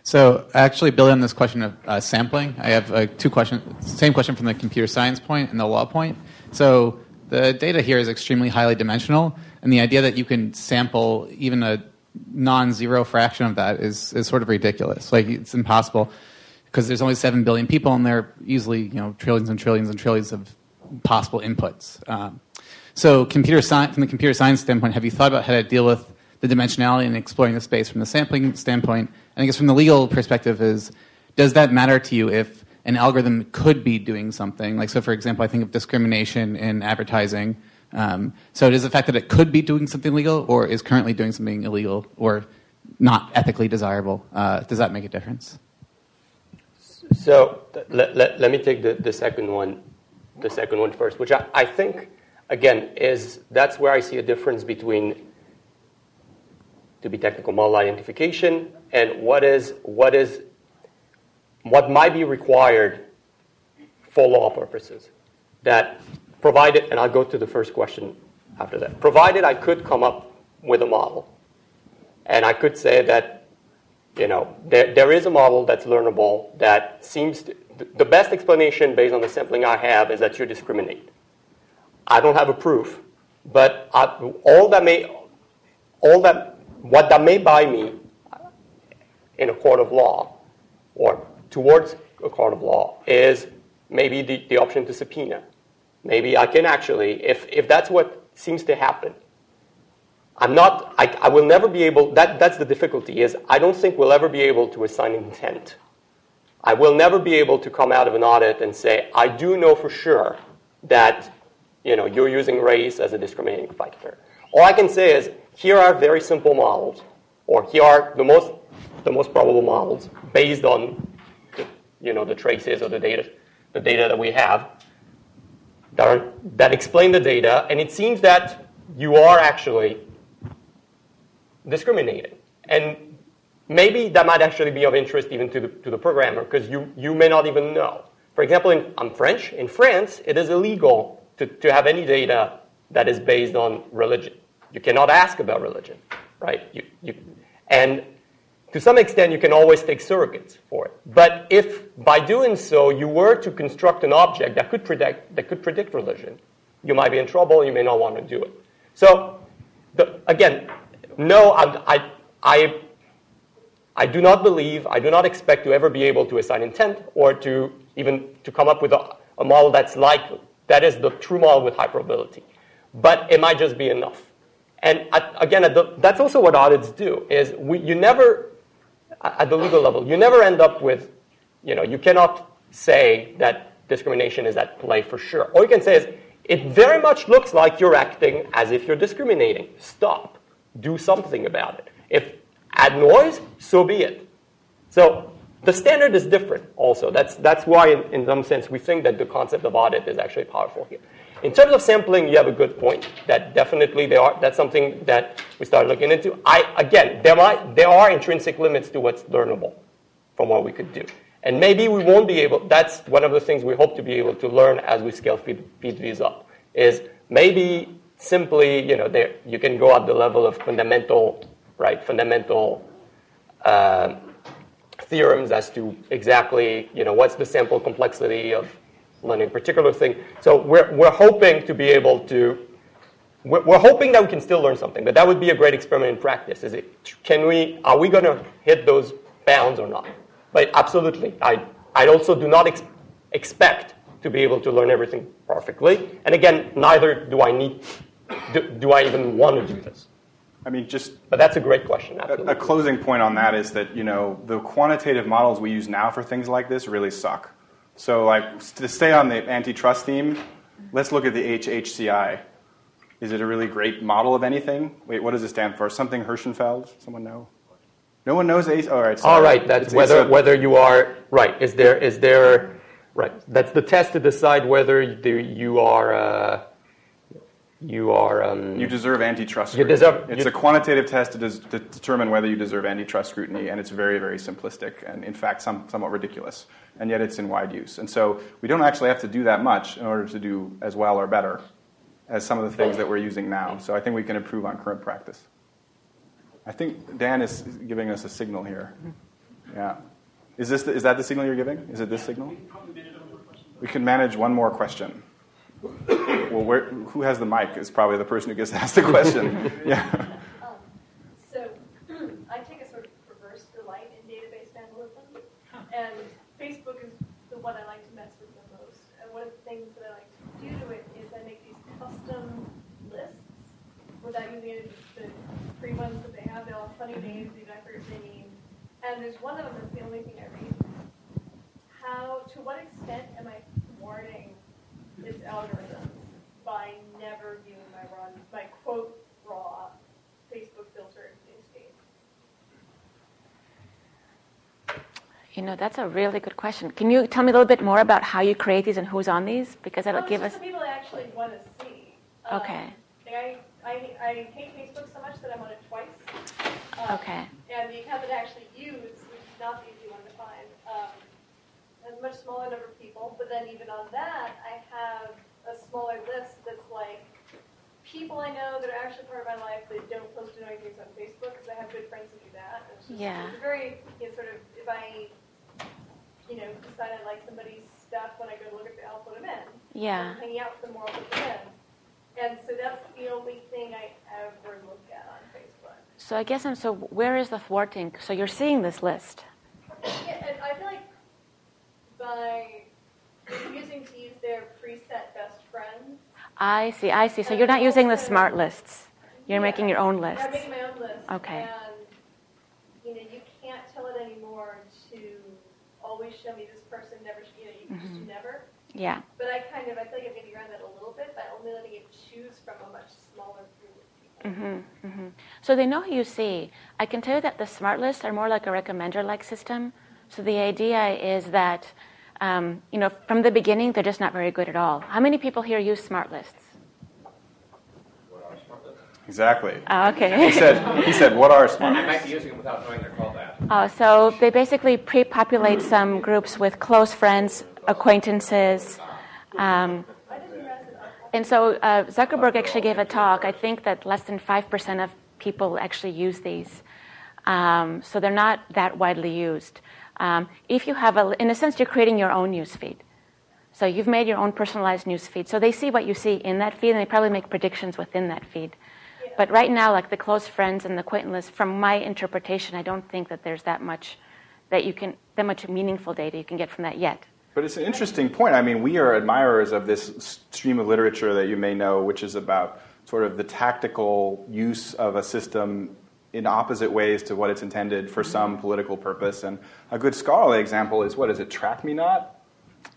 So actually, building on this question of uh, sampling, I have uh, two questions. Same question from the computer science point and the law point. So the data here is extremely highly dimensional, and the idea that you can sample even a non-zero fraction of that is, is sort of ridiculous. Like, it's impossible because there's only seven billion people, and there are easily, you know, trillions and trillions and trillions of possible inputs. Um, so computer science, from the computer science standpoint, have you thought about how to deal with the dimensionality and exploring the space from the sampling standpoint? And I guess from the legal perspective is, does that matter to you if an algorithm could be doing something? Like, so for example, I think of discrimination in advertising. Um, so does the fact that it could be doing something legal or is currently doing something illegal or not ethically desirable, uh, does that make a difference? So let, let, let me take the, the second one, the second one first, which I, I think, again, is that's where I see a difference between, to be technical, model identification, and what is what is what might be required for law purposes. That provided, and I'll go to the first question after that. Provided I could come up with a model, and I could say that, you know, there there is a model that's learnable that seems to, the best explanation based on the sampling I have is that you discriminate. I don't have a proof, but I, all that may all that. What that may buy me in a court of law or towards a court of law is maybe the, the option to subpoena. Maybe I can actually, if, if that's what seems to happen, I'm not, I, I will never be able, that, that's the difficulty is I don't think we'll ever be able to assign intent. I will never be able to come out of an audit and say, I do know for sure that, you know, you're using race as a discriminating factor. All I can say is, here are very simple models, or here are the most the most probable models based on the, you know, the traces or the data the data that we have that are, that explain the data, and it seems that you are actually discriminating, and maybe that might actually be of interest even to the to the programmer because you you may not even know. For example, in, I'm French. In France, it is illegal to, to have any data that is based on religion. You cannot ask about religion, right? You, you, and to some extent, you can always take surrogates for it. But if by doing so, you were to construct an object that could predict, that could predict religion, you might be in trouble. You may not want to do it. So the, again, no, I, I, I, I do not believe, I do not expect to ever be able to assign intent or to even to come up with a, a model that's likely. That is the true model with high probability. But it might just be enough. And at, again, at the, that's also what audits do, is we, you never, at the legal level, you never end up with, you know, you cannot say that discrimination is at play for sure. All you can say is, it very much looks like you're acting as if you're discriminating. Stop. Do something about it. If add noise, so be it. So the standard is different also. That's, that's why, in, in some sense, we think that the concept of audit is actually powerful here. In terms of sampling, you have a good point. That definitely they are. That's something that we started looking into. I again, there might there are intrinsic limits to what's learnable from what we could do, and maybe we won't be able. That's one of the things we hope to be able to learn as we scale FeedViz up. Is maybe simply, you know, there you can go at the level of fundamental, right? Fundamental uh, theorems as to exactly, you know, what's the sample complexity of learning a particular thing. So we're we're hoping to be able to, we're, we're hoping that we can still learn something. But that would be a great experiment in practice. Is it? Can we? Are we going to hit those bounds or not? But absolutely, I I also do not ex- expect to be able to learn everything perfectly. And again, neither do I need. Do, do I even want to do this? I mean, just. But that's a great question. Absolutely. A, a closing point on that is that, you know, the quantitative models we use now for things like this really suck. So, like, to stay on the antitrust theme, let's look at the H H C I. Is it a really great model of anything? Wait, what does it stand for? Something Hirschenfeld? Someone know? No one knows A C E. All right. Sorry. All right. That's it's whether A C E. Whether you are right. Is there is there right? That's the test to decide whether you are uh, you are um, you deserve antitrust scrutiny. You deserve, it's you, a quantitative test to, des- to determine whether you deserve antitrust scrutiny, and it's very very simplistic and in fact some, somewhat ridiculous, and yet it's in wide use. And so we don't actually have to do that much in order to do as well or better as some of the things that we're using now. So I think we can improve on current practice. I think Dan is giving us a signal here. Yeah, is this the, is that the signal you're giving? Is it this signal? We can manage one more question. Well, where, who has the mic is probably the person who gets asked the question. Yeah. Um, so I take a sort of perverse delight in database vandalism, and Facebook is the one I like to mess with the most. And one of the things that I like to do to it is I make these custom lists without using any of the free ones that they have. They all have funny names, even I forget their names. And there's one of them that's the only thing I read. How? To what extent am I warning its algorithms by never viewing my raw, my quote raw Facebook filter instead? You know, that's a really good question. Can you tell me a little bit more about how you create these and who's on these? Because that'll oh, give us. The people I actually want to see. Okay. Um, I, I I hate Facebook so much that I'm on it twice. Um, okay. And the account that I actually use, which is not the easy one to find. Um, a much smaller number of people, but then even on that, I have a smaller list that's like people I know that are actually part of my life that don't post annoying things on Facebook because I have good friends who do that. It's just yeah. It's very, you know, sort of, if I, you know, decide I like somebody's stuff when I go to look at it, I'll put them in. Yeah. If I'm hanging out with them more, I'll put them in. And so that's the only thing I ever look at on Facebook. So I guess I'm, so where is the thwarting? So you're seeing this list. Yeah, and I feel like by using to use their preset best friends. I see, I see. So and you're not using the smart lists. You're yeah, making your own lists. I'm making my own lists. Okay. And you know, you can't tell it anymore to always show me this person, never, you know, you mm-hmm. just never. Yeah. But I kind of, I feel like I'm getting around that a little bit by only letting it choose from a much smaller group of people. Mm-hmm, mm-hmm. So they know who you see. I can tell you that the smart lists are more like a recommender-like system. So the idea is that, um, you know, from the beginning, they're just not very good at all. How many people here use smart lists? What are smart lists? Exactly. Oh, okay. He said, he said, what are smart lists? I might be using them without knowing they're called that. Oh, so they basically pre-populate some groups with close friends, acquaintances. Um, and so uh, Zuckerberg actually gave a talk. I think that less than five percent of people actually use these. Um, so they're not that widely used. Um, if you have a, in a sense, you're creating your own newsfeed. So you've made your own personalized newsfeed. So they see what you see in that feed, and they probably make predictions within that feed. Yeah. But right now, like the close friends and the acquaintances, from my interpretation, I don't think that there's that much that you can that much meaningful data you can get from that yet. But it's an interesting point. I mean, we are admirers of this stream of literature that you may know, which is about sort of the tactical use of a system in opposite ways to what it's intended for some political purpose. And a good scholarly example is, what is it, Track Me Not?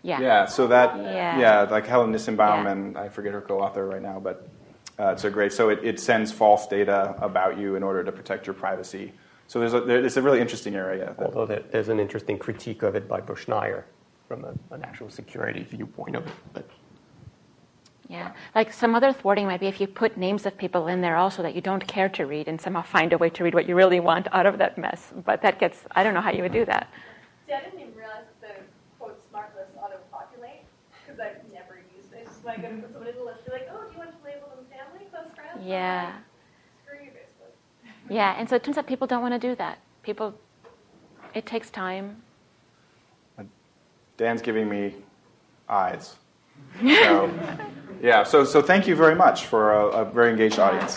Yeah. Yeah, so that, yeah, yeah like Helen Nissenbaum, yeah. and I forget her co-author right now, but uh, it's a great, so it, it sends false data about you in order to protect your privacy. So there's a, there, it's a really interesting area. Although there, there's an interesting critique of it by Bushneyer from a, an actual security viewpoint of it. But. Yeah, like some other thwarting might be if you put names of people in there also that you don't care to read and somehow find a way to read what you really want out of that mess. But that gets, I don't know how you would do that. See, I didn't even realize that the, quote, smart list auto-populate, because I've never used it. It's just when I go to put somebody in the list, you're like, oh, do you want to label them family, close friends? Yeah. Like, screw you, Facebook. Yeah, and so it turns out people don't want to do that. People, it takes time. Dan's giving me eyes. So, yeah, so so thank you very much for a, a very engaged audience.